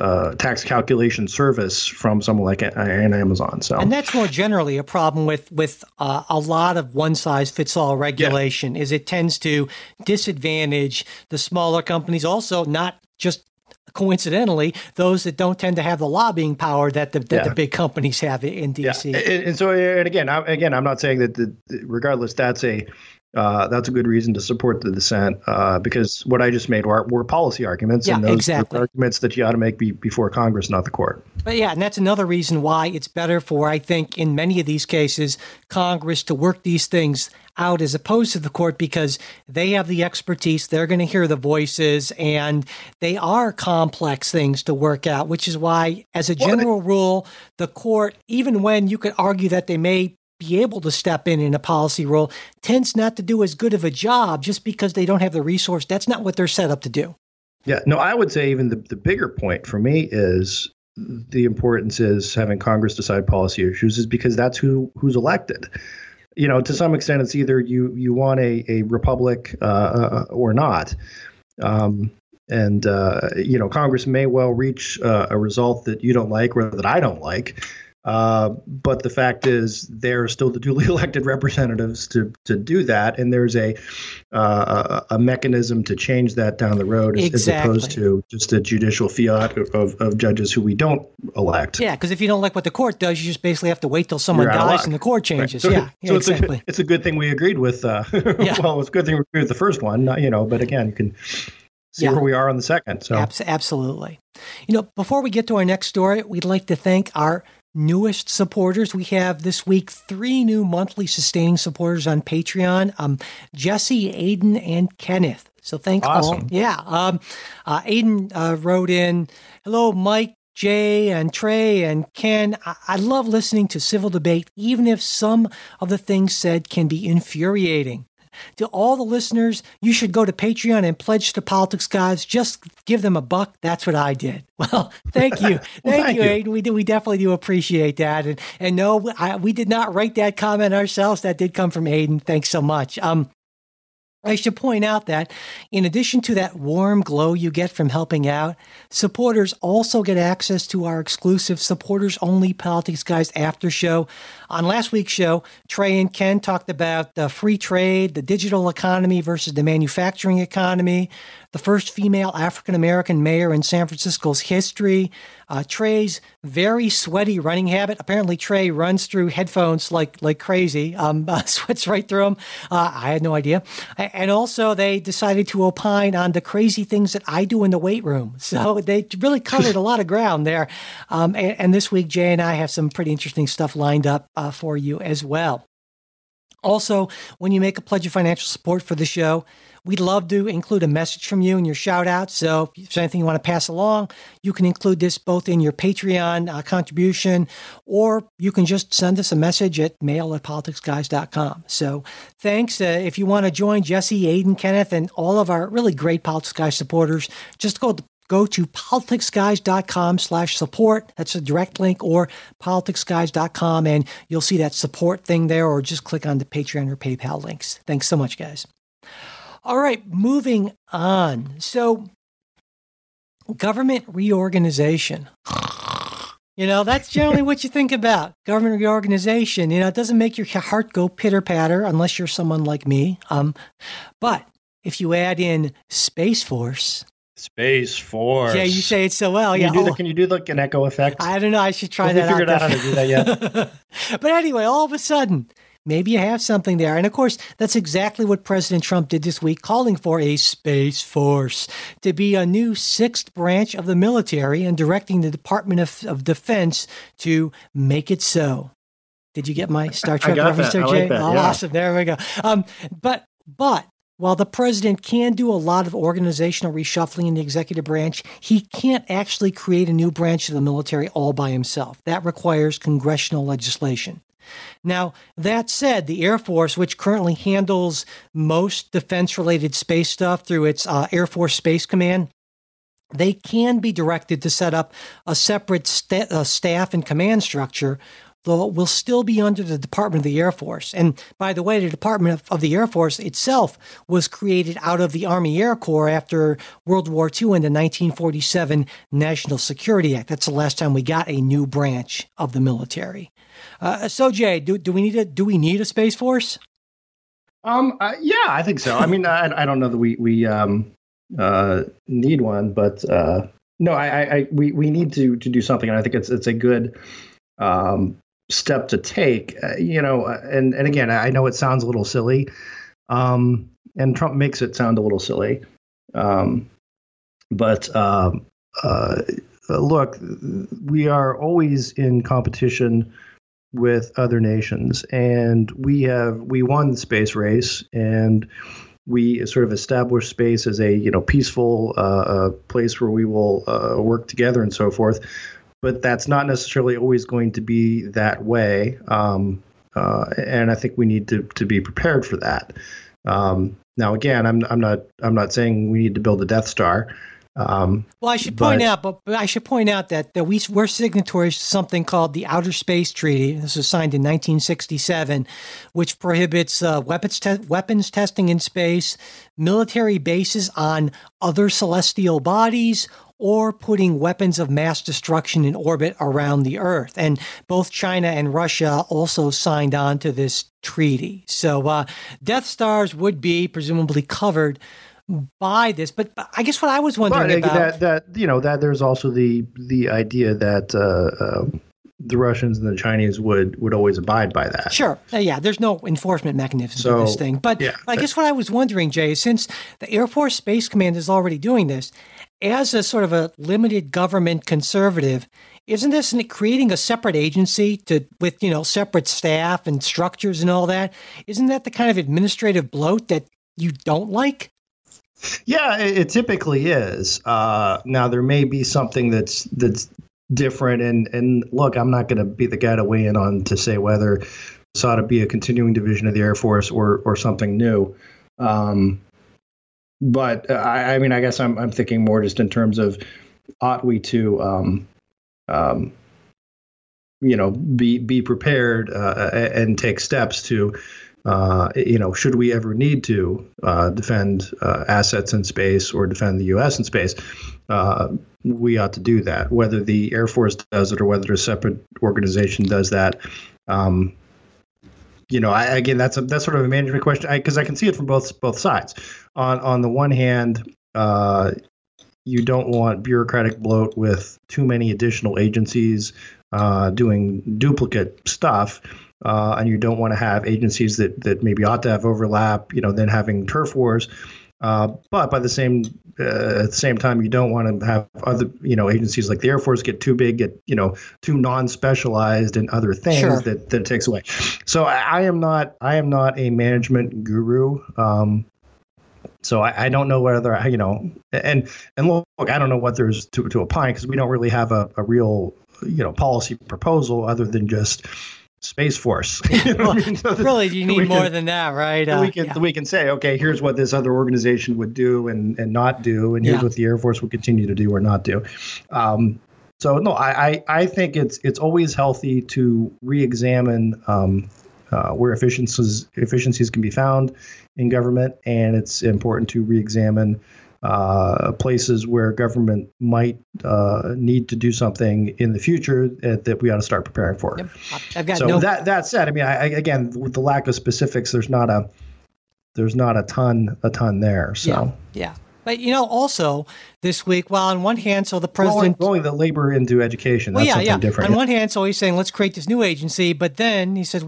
calculation service from someone like an Amazon. So, and that's more generally a problem with a lot of one size fits all regulation. Yeah. Is it tends to disadvantage the smaller companies, also not just coincidentally those that don't tend to have the lobbying power that the big companies have in D.C. Yeah. And so, and again, I'm not saying that regardless, that's a good reason to support the dissent, because what I just made were policy arguments, and those were arguments that you ought to make before Congress, not the court. But yeah, and that's another reason why it's better for, I think, in many of these cases, Congress to work these things out as opposed to the court because they have the expertise, they're going to hear the voices, and they are complex things to work out, which is why, as a general rule, the court, even when you could argue that they may be able to step in a policy role, tends not to do as good of a job just because they don't have the resource. That's not what they're set up to do. Yeah, no, I would say even the bigger point for me is the importance is having Congress decide policy issues is because that's who's elected. You know, to some extent, it's either you want a republic or not. You know, Congress may well reach a result that you don't like or that I don't like. But the fact is, they're still the duly elected representatives to do that, and there's a mechanism to change that down the road, exactly, as opposed to just a judicial fiat of judges who we don't elect. Yeah, because if you don't like what the court does, you just basically have to wait till someone dies and the court changes. Right. So, so exactly. It's a good thing we agreed with. Well, it's a good thing we agreed with the first one, you know. But again, you can see where we are on the second. So absolutely, you know. Before we get to our next story, we'd like to thank our newest supporters. We have this week 3 new monthly sustaining supporters on Patreon, Jesse, Aiden, and Kenneth. So thanks all. Yeah. Aiden wrote in, hello, Mike, Jay, and Trey, and Ken. I love listening to civil debate, even if some of the things said can be infuriating. To all the listeners, you should go to Patreon and pledge to Politics Guys. Just give them $1. That's what I did. Well, thank you. Thank you, Aiden. We definitely do appreciate that. And no, we did not write that comment ourselves. That did come from Aiden. Thanks so much. I should point out that in addition to that warm glow you get from helping out, supporters also get access to our exclusive supporters-only Politics Guys after show. On last week's show, Trey and Ken talked about free trade, the digital economy versus the manufacturing economy, the first female African-American mayor in San Francisco's history, Trey's very sweaty running habit. Apparently, Trey runs through headphones like crazy, sweats right through them. I had no idea. And also, they decided to opine on the crazy things that I do in the weight room. So they really covered a lot of ground there. And this week, Jay and I have some pretty interesting stuff lined up for you as well. Also, when you make a pledge of financial support for the show, we'd love to include a message from you in your shout out. So if there's anything you want to pass along, you can include this both in your Patreon contribution, or you can just send us a message at mail@politicsguys.com. So thanks. If you want to join Jesse, Aiden, Kenneth, and all of our really great Politics Guys supporters, just go to politicsguys.com/support. That's a direct link, or politicsguys.com, and you'll see that support thing there, or just click on the Patreon or PayPal links. Thanks so much, guys. All right, moving on. So, government reorganization. You know, that's generally what you think about. Government reorganization. You know, it doesn't make your heart go pitter-patter unless you're someone like me. But if you add in Space Force... Space Force. Yeah, you say it so well. Can you do like an echo effect? I don't know. I should try that out. Figured out how to do that yet. But anyway, all of a sudden, maybe you have something there. And of course, that's exactly what President Trump did this week, calling for a Space Force to be a new 6th branch of the military and directing the Department of Defense to make it so. Did you get my Star Trek reference there, Jay? Awesome. There we go. But while the president can do a lot of organizational reshuffling in the executive branch, he can't actually create a new branch of the military all by himself. That requires congressional legislation. Now, that said, the Air Force, which currently handles most defense-related space stuff through its Air Force Space Command, they can be directed to set up a separate staff and command structure, though it will still be under the Department of the Air Force. And by the way, the Department of the Air Force itself was created out of the Army Air Corps after World War II and the 1947 National Security Act. That's the last time we got a new branch of the military. So, Jay, do we need a Space Force? Yeah, I think so. I mean, I don't know that we need one, but no, we need to do something, and I think it's a good step to take. You know, and again, I know it sounds a little silly, and Trump makes it sound a little silly, but look, we are always in competition with other nations. And we won the space race, and we sort of established space as a, peaceful place where we will work together and so forth. But that's not necessarily always going to be that way. And I think we need to be prepared for that. Now, again, I'm not saying we need to build a Death Star. I should point out that we're signatories to something called the Outer Space Treaty. This was signed in 1967, which prohibits weapons testing in space, military bases on other celestial bodies, or putting weapons of mass destruction in orbit around the Earth. And both China and Russia also signed on to this treaty. So Death Stars would be presumably covered by this, but I guess what I was wondering about that there's also the idea that the Russians and the Chinese would always abide by that. Sure, yeah. There's no enforcement mechanism for this thing, but yeah, I guess what I was wondering, Jay, since the Air Force Space Command is already doing this as a sort of a limited government conservative, isn't this creating a separate agency with separate staff and structures and all that? Isn't that the kind of administrative bloat that you don't like? Yeah, it typically is. Now, there may be something that's different. And look, I'm not going to be the guy to weigh in on to say whether this ought to be a continuing division of the Air Force or something new. But I guess I'm thinking more just in terms of ought we to, be prepared and take steps to. Should we ever need to defend assets in space or defend the U.S. in space, we ought to do that. Whether the Air Force does it or whether a separate organization does that, that's sort of a management question, because I can see it from both sides. On the one hand, you don't want bureaucratic bloat with too many additional agencies doing duplicate stuff. And you don't want to have agencies that maybe ought to have overlap, then having turf wars. But by the same at the same time, you don't want to have other agencies like the Air Force get too big, get too non-specialized in other things. Sure. that takes away. So I am not a management guru. So I don't know whether and look, I don't know what there's to opine, because we don't really have a real policy proposal other than just Space Force. Really, you need more than that, right? We can say, okay, here's what this other organization would do and not do, and here's what the Air Force will continue to do or not do. I think it's always healthy to re-examine where efficiencies can be found in government, and it's important to re-examine places where government might need to do something in the future that we ought to start preparing for. Yep. That said, again, with the lack of specifics, there's not a ton there. So yeah. But also this week, on one hand, so the president rolling the labor into education, that's different. On one hand, so he's saying let's create this new agency, but then he said,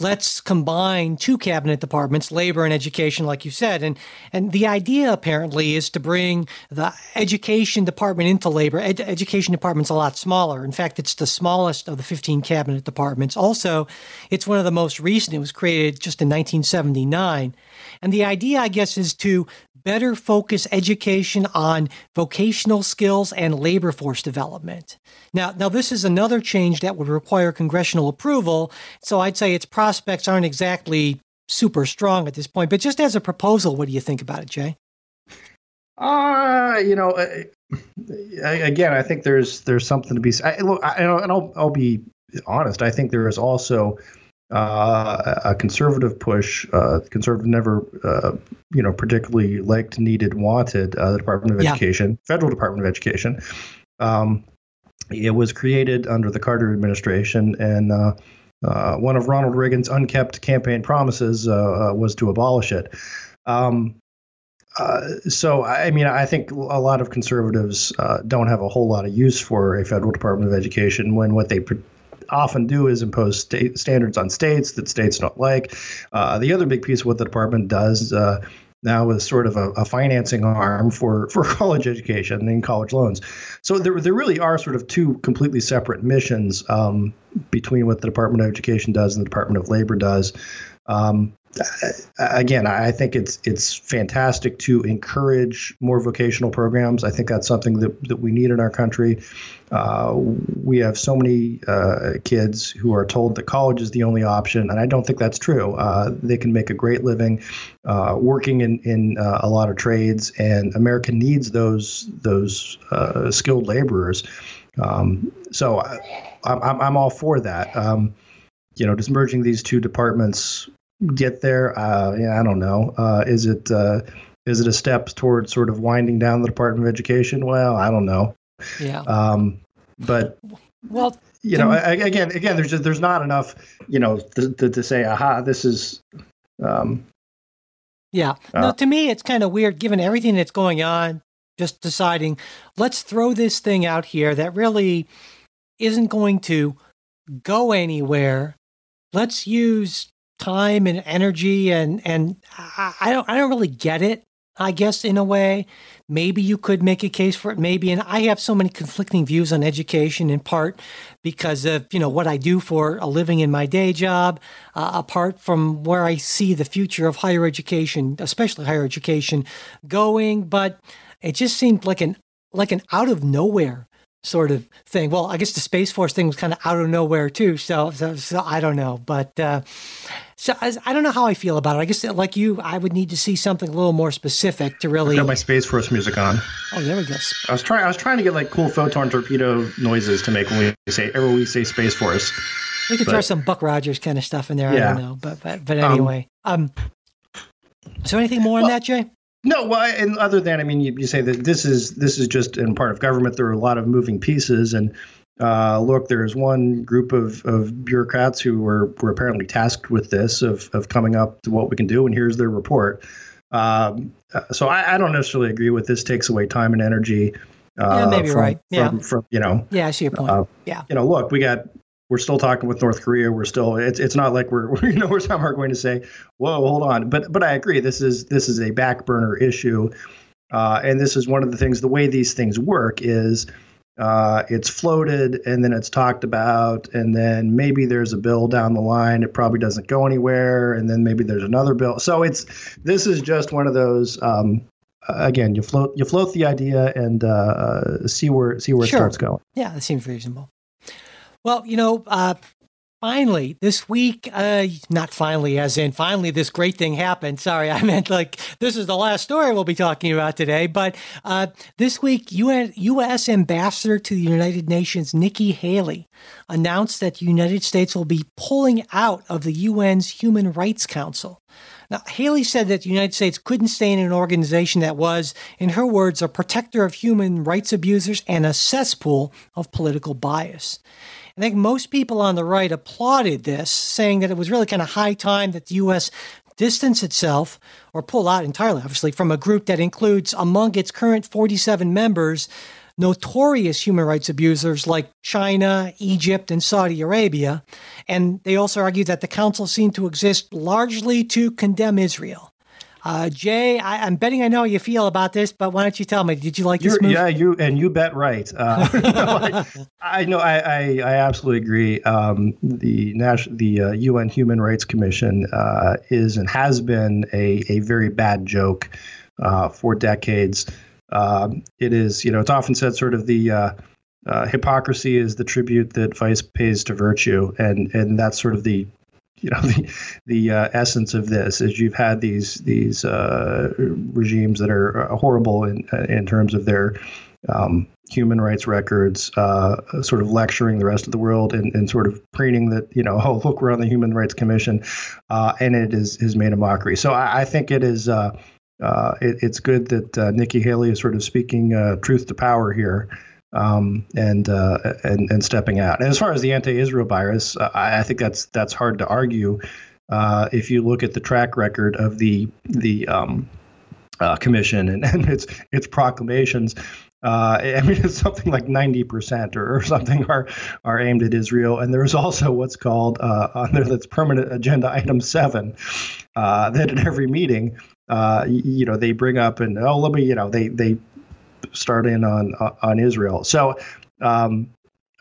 let's combine two cabinet departments, labor and education, like you said, and the idea apparently is to bring the education department into labor. Education department's a lot smaller. In fact, it's the smallest of the 15 cabinet departments. Also, it's one of the most recent. It was created just in 1979, and the idea, I guess, is to better focus education on vocational skills and labor force development. Now this is another change that would require congressional approval, so I'd say its prospects aren't exactly super strong at this point. But just as a proposal, what do you think about it, Jay? Again, I think there's something to be said. I'll be honest. I think there is also a conservative push. Conservative never, particularly liked, needed, wanted the Department of Education, Federal Department of Education. It was created under the Carter administration, and one of Ronald Reagan's unkept campaign promises was to abolish it. I think a lot of conservatives don't have a whole lot of use for a Federal Department of Education when what they often do is impose standards on states that states don't like. The other big piece of what the department does now as sort of a financing arm for college education and college loans. So there really are sort of two completely separate missions between what the Department of Education does and the Department of Labor does. Again, I think it's fantastic to encourage more vocational programs. I think that's something that we need in our country. We have so many kids who are told that college is the only option, and I don't think that's true. They can make a great living working in a lot of trades, and America needs those skilled laborers. So I'm all for that. Just merging these two departments get there? I don't know. Is it a step towards sort of winding down the Department of Education? Well, I don't know. Yeah. But well, again, there's not enough, to say, aha, this is. To me, it's kind of weird, given everything that's going on. Just deciding, let's throw this thing out here that really isn't going to go anywhere. Let's use time and energy, and I don't really get it. I guess in a way, maybe you could make a case for it. Maybe, and I have so many conflicting views on education, in part because of what I do for a living in my day job, apart from where I see the future of higher education, especially higher education, going. But it just seemed like an out of nowhere sort of thing. Well, I guess the Space Force thing was kind of out of nowhere too. So I don't know, but I don't know how I feel about it. I guess like you, I would need to see something a little more specific to really. I got my Space Force music on. Oh, there we go. I was trying to get like cool photon torpedo noises to make when we say Space Force. We could throw some Buck Rogers kind of stuff in there. Yeah. I don't know, but anyway. So anything more on that, Jay? No, well, and other than, you say that this is just in part of government. There are a lot of moving pieces, and look, there's one group of bureaucrats who were apparently tasked with this of coming up to what we can do, and here's their report. So I don't necessarily agree with this takes away time and energy. Maybe from, right. Yeah. From Yeah, I see your point. Yeah. Look, we're still talking with North Korea. It's not like we're somehow going to say, whoa, hold on. But I agree. This is a back burner issue. And this is one of the things, the way these things work is it's floated and then it's talked about. And then maybe there's a bill down the line. It probably doesn't go anywhere. And then maybe there's another bill. So this is just one of those, again, you float the idea and see where it starts going. Yeah, that seems reasonable. Well, finally this week, not finally as in finally this great thing happened. Sorry, I meant like this is the last story we'll be talking about today. But this week, U.S. Ambassador to the United Nations, Nikki Haley, announced that the United States will be pulling out of the UN's Human Rights Council. Now, Haley said that the United States couldn't stay in an organization that was, in her words, a protector of human rights abusers and a cesspool of political bias. I think most people on the right applauded this, saying that it was really kind of high time that the U.S. distance itself or pull out entirely, obviously, from a group that includes among its current 47 members notorious human rights abusers like China, Egypt, and Saudi Arabia. And they also argued that the council seemed to exist largely to condemn Israel. Jay, I'm betting I know how you feel about this, but why don't you tell me? Did you like this move? Yeah, you bet right. I absolutely agree. The UN Human Rights Commission is and has been a very bad joke for decades. It is, it's often said sort of the hypocrisy is the tribute that vice pays to virtue, and that's sort of the. The essence of this is you've had these regimes that are horrible in terms of their human rights records, sort of lecturing the rest of the world and sort of preening that, oh, look, we're on the Human Rights Commission, and it is made a mockery. So I think it is it's good that Nikki Haley is sort of speaking truth to power here. And stepping out. And as far as the anti-Israel bias, I think that's hard to argue if you look at the track record of the commission and its proclamations. I mean, it's something like 90% or something are aimed at Israel. And there is also what's called on there, that's permanent agenda item 7, that at every meeting, they bring up and they start in on Israel. So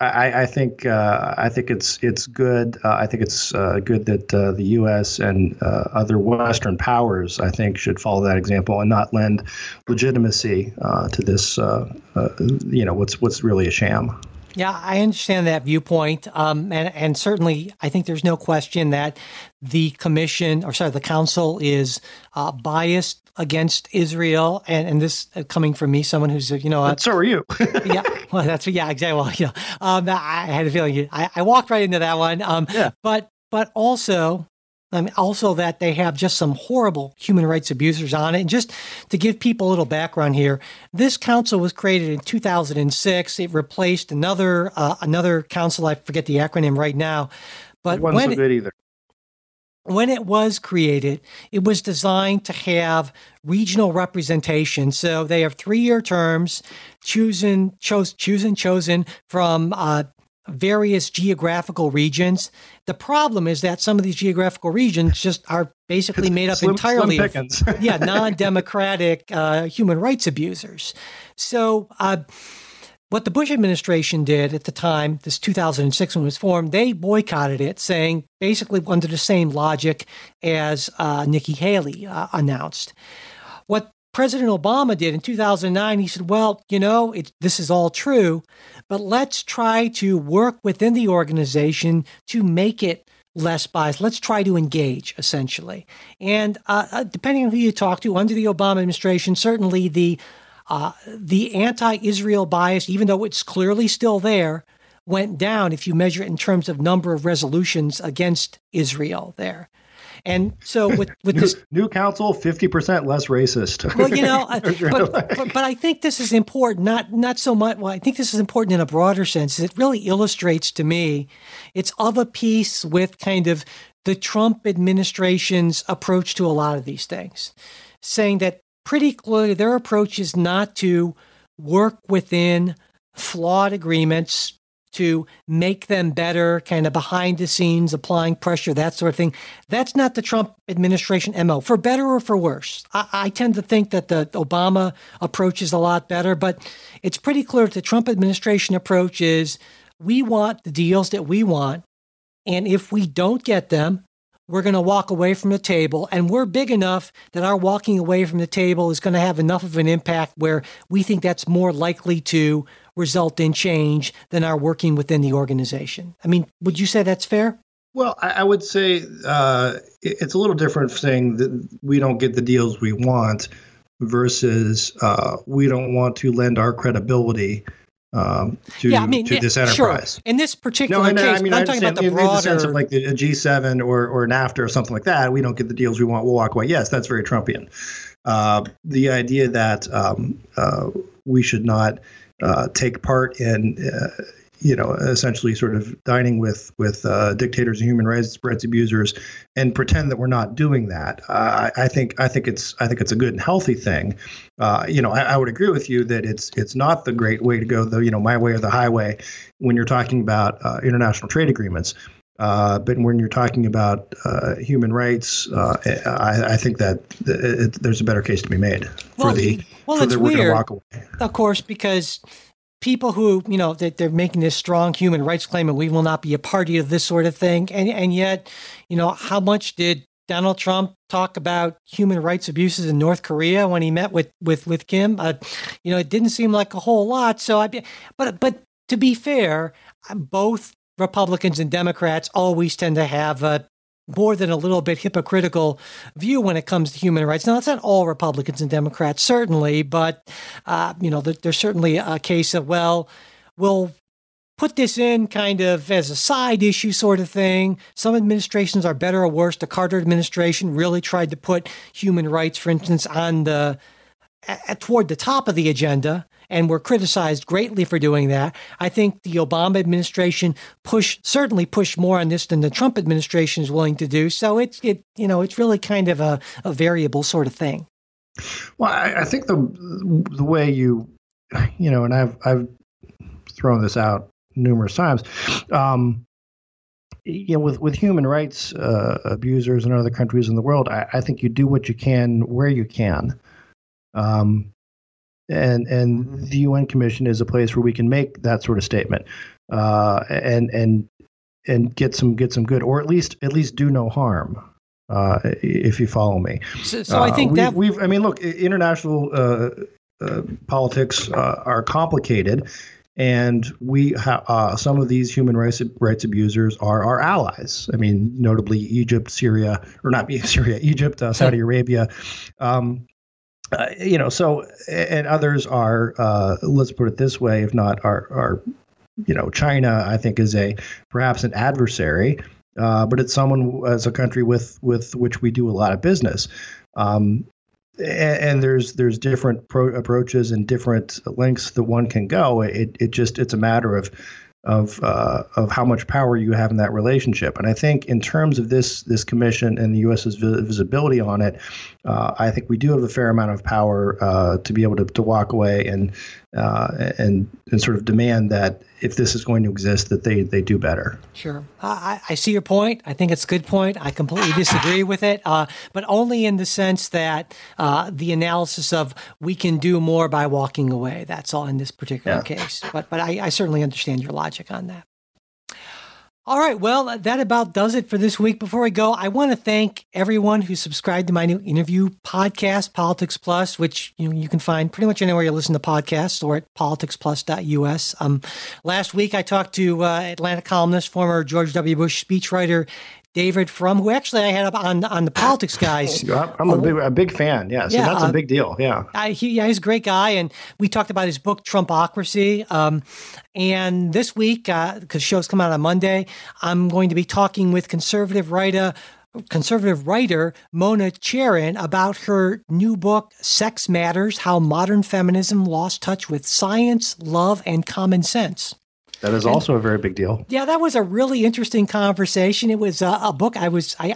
I think it's good. I think it's good that the U.S. and other Western powers, I think, should follow that example and not lend legitimacy to this. What's really a sham. Yeah, I understand that viewpoint, and certainly I think there's no question that the council is biased against Israel, and this coming from me, someone who's so are you? Yeah, well, exactly. Well, I had a feeling I walked right into that one. But also. That they have just some horrible human rights abusers on it. And just to give people a little background here, this council was created in 2006. It replaced another council. I forget the acronym right now. But it wasn't so good either. When it was created, it was designed to have regional representation. So they have 3-year terms, chosen from various geographical regions. The problem is that some of these geographical regions just are basically made up entirely of non-democratic human rights abusers. So what the Bush administration did at the time, this 2006 when it was formed, they boycotted it, saying basically under the same logic as Nikki Haley announced. What President Obama did in 2009, he said, well, this is all true, but let's try to work within the organization to make it less biased. Let's try to engage, essentially. And depending on who you talk to, under the Obama administration, certainly the anti-Israel bias, even though it's clearly still there, went down if you measure it in terms of number of resolutions against Israel there. And so with this new council, 50% less racist. Well, but I think this is important, not so much. Well, I think this is important in a broader sense. It really illustrates to me, it's of a piece with kind of the Trump administration's approach to a lot of these things, saying that pretty clearly their approach is not to work within flawed agreements to make them better, kind of behind the scenes, applying pressure, that sort of thing. That's not the Trump administration MO, for better or for worse. I tend to think that the Obama approach is a lot better, but it's pretty clear the Trump administration approach is we want the deals that we want, and if we don't get them, we're going to walk away from the table, and we're big enough that our walking away from the table is going to have enough of an impact where we think that's more likely to result in change than our working within the organization. I mean, would you say that's fair? Well, I would say it's a little different saying that we don't get the deals we want versus we don't want to lend our credibility to this enterprise. Sure. In this particular case, I'm talking about the broader... In the sense of like a G7 or NAFTA or something like that, we don't get the deals we want, we'll walk away. Yes, that's very Trumpian. The idea that we should not take part in, essentially sort of dining with dictators and human rights abusers and pretend that we're not doing that. I think it's a good and healthy thing. I would agree with you that it's not the great way to go, though, my way or the highway when you're talking about international trade agreements. But when you're talking about human rights, I think that there's a better case to be made for the we're going to walk away. Of course, because people who, they're making this strong human rights claim and we will not be a party of this sort of thing. And yet, how much did Donald Trump talk about human rights abuses in North Korea when he met with Kim? It didn't seem like a whole lot. So but to be fair, both Republicans and Democrats always tend to have a more than a little bit hypocritical view when it comes to human rights. Now, that's not all Republicans and Democrats, certainly, but there's certainly a case of, well, we'll put this in kind of as a side issue sort of thing. Some administrations are better or worse. The Carter administration really tried to put human rights, for instance, toward the top of the agenda, and were criticized greatly for doing that. I think the Obama administration certainly pushed more on this than the Trump administration is willing to do. So it's really kind of a variable sort of thing. Well, I think the way you know, and I've thrown this out numerous times, you know, with human rights abusers in other countries in the world, I think you do what you can where you can, and the UN Commission is a place where we can make that sort of statement, and get some good, or at least do no harm. If you follow me. So I think that we've, I mean, look, international politics are complicated, and some of these human rights abusers are our allies. I mean, notably Egypt, Saudi Arabia, you know, so, and others are, let's put it this way, if not our, you know, China, I think is perhaps an adversary. But it's someone as a country with which we do a lot of business, and there's different approaches and different lengths that one can go. It's a matter of how much power you have in that relationship. And I think in terms of this commission and the U.S.'s visibility on it, I think we do have a fair amount of power to be able to walk away and sort of demand that if this is going to exist, that they do better. Sure. I see your point. I think it's a good point. I completely disagree with it, but only in the sense that the analysis of we can do more by walking away. That's all in this particular case. But I certainly understand your logic on that. All right. Well, that about does it for this week. Before we go, I want to thank everyone who subscribed to my new interview podcast, Politics Plus, which you can find pretty much anywhere you listen to podcasts or at politicsplus.us. Last week, I talked to Atlanta columnist, former George W. Bush speechwriter David Frum, who actually I had up on the Politics Guys. I'm a big fan. Yeah, so that's a big deal. Yeah, he's a great guy, and we talked about his book Trumpocracy. And this week, because the show's come out on Monday, I'm going to be talking with conservative writer Mona Charin about her new book, Sex Matters: How Modern Feminism Lost Touch with Science, Love, and Common Sense. That is also a very big deal. Yeah, that was a really interesting conversation. It was a book I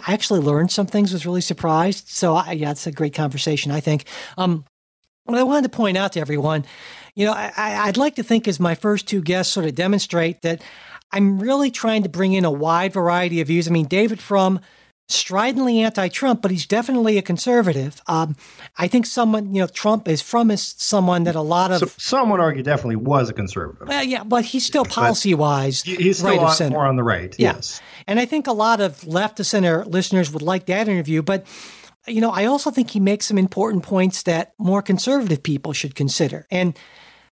actually learned some things, was really surprised. So, it's a great conversation, I think. What I wanted to point out to everyone, you know, I'd like to think as my first two guests sort of demonstrate that I'm really trying to bring in a wide variety of views. I mean, David Frum, stridently anti-Trump, but he's definitely a conservative. I think someone, you know, Frum is someone that a lot of... So, some would argue definitely was a conservative. Yeah, but he's still policy-wise he's still more on the right, yes. And I think a lot of left-to-center listeners would like that interview, but, you know, I also think he makes some important points that more conservative people should consider. And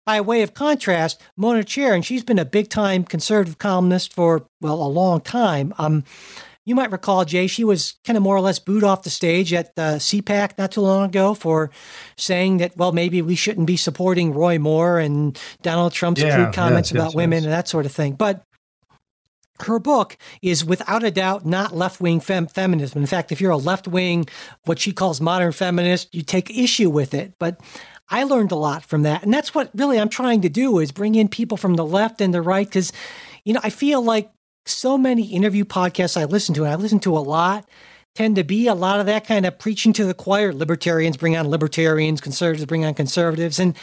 by way of contrast, Mona Charin, she's been a big-time conservative columnist for, well, a long time. You might recall, Jay, she was kind of more or less booed off the stage at CPAC not too long ago for saying that, well, maybe we shouldn't be supporting Roy Moore and Donald Trump's crude comments about women and that sort of thing. But her book is without a doubt not left-wing feminism. In fact, if you're a left-wing, what she calls modern feminist, you take issue with it. But I learned a lot from that. And that's what really I'm trying to do is bring in people from the left and the right because, you know, I feel like so many interview podcasts I listen to, and I listen to a lot, tend to be a lot of that kind of preaching to the choir. Libertarians bring on libertarians, conservatives bring on conservatives. And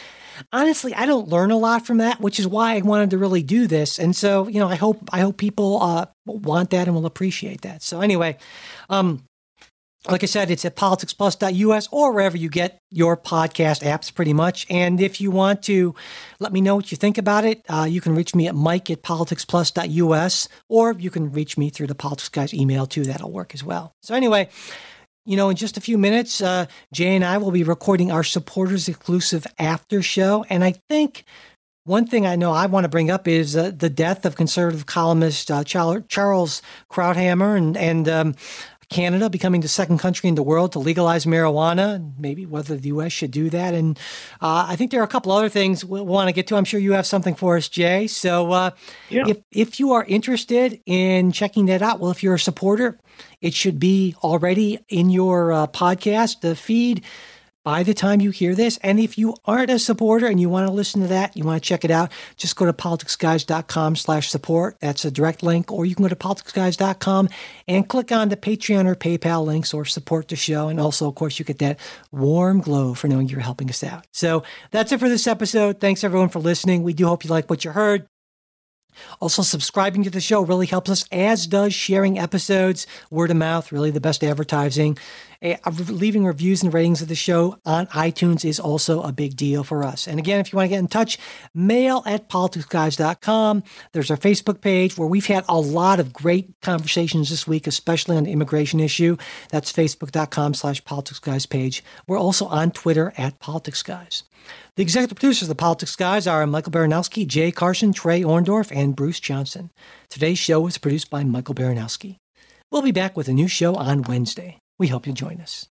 honestly, I don't learn a lot from that, which is why I wanted to really do this. And so, you know, I hope people want that and will appreciate that. So anyway, like I said, it's at politicsplus.us or wherever you get your podcast apps pretty much. And if you want to let me know what you think about it, you can reach me at mike@politicsplus.us or you can reach me through the Politics Guys email too. That'll work as well. So anyway, you know, in just a few minutes, Jay and I will be recording our supporters exclusive after show. And I think one thing I know I want to bring up is the death of conservative columnist Charles Krauthammer and Canada becoming the second country in the world to legalize marijuana, and maybe whether the U.S. should do that. And I think there are a couple other things we'll want to get to. I'm sure you have something for us, Jay. So if you are interested in checking that out, well, if you're a supporter, it should be already in your podcast, the feed. by the time you hear this. And if you aren't a supporter and you want to listen to that, you want to check it out, just go to politicsguys.com/support. That's a direct link. Or you can go to politicsguys.com and click on the Patreon or PayPal links or support the show. And also, of course, you get that warm glow for knowing you're helping us out. So that's it for this episode. Thanks, everyone, for listening. We do hope you like what you heard. Also, subscribing to the show really helps us, as does sharing episodes. Word of mouth, really the best advertising. Leaving reviews and ratings of the show on iTunes is also a big deal for us. And again, if you want to get in touch, mail@politicsguys.com. There's our Facebook page where we've had a lot of great conversations this week, especially on the immigration issue. That's facebook.com/politicsguys page. We're also on Twitter @politicsguys. The executive producers of The Politics Guys are Michael Baranowski, Jay Carson, Trey Orndorff, and Bruce Johnson. Today's show was produced by Michael Baranowski. We'll be back with a new show on Wednesday. We hope you'll join us.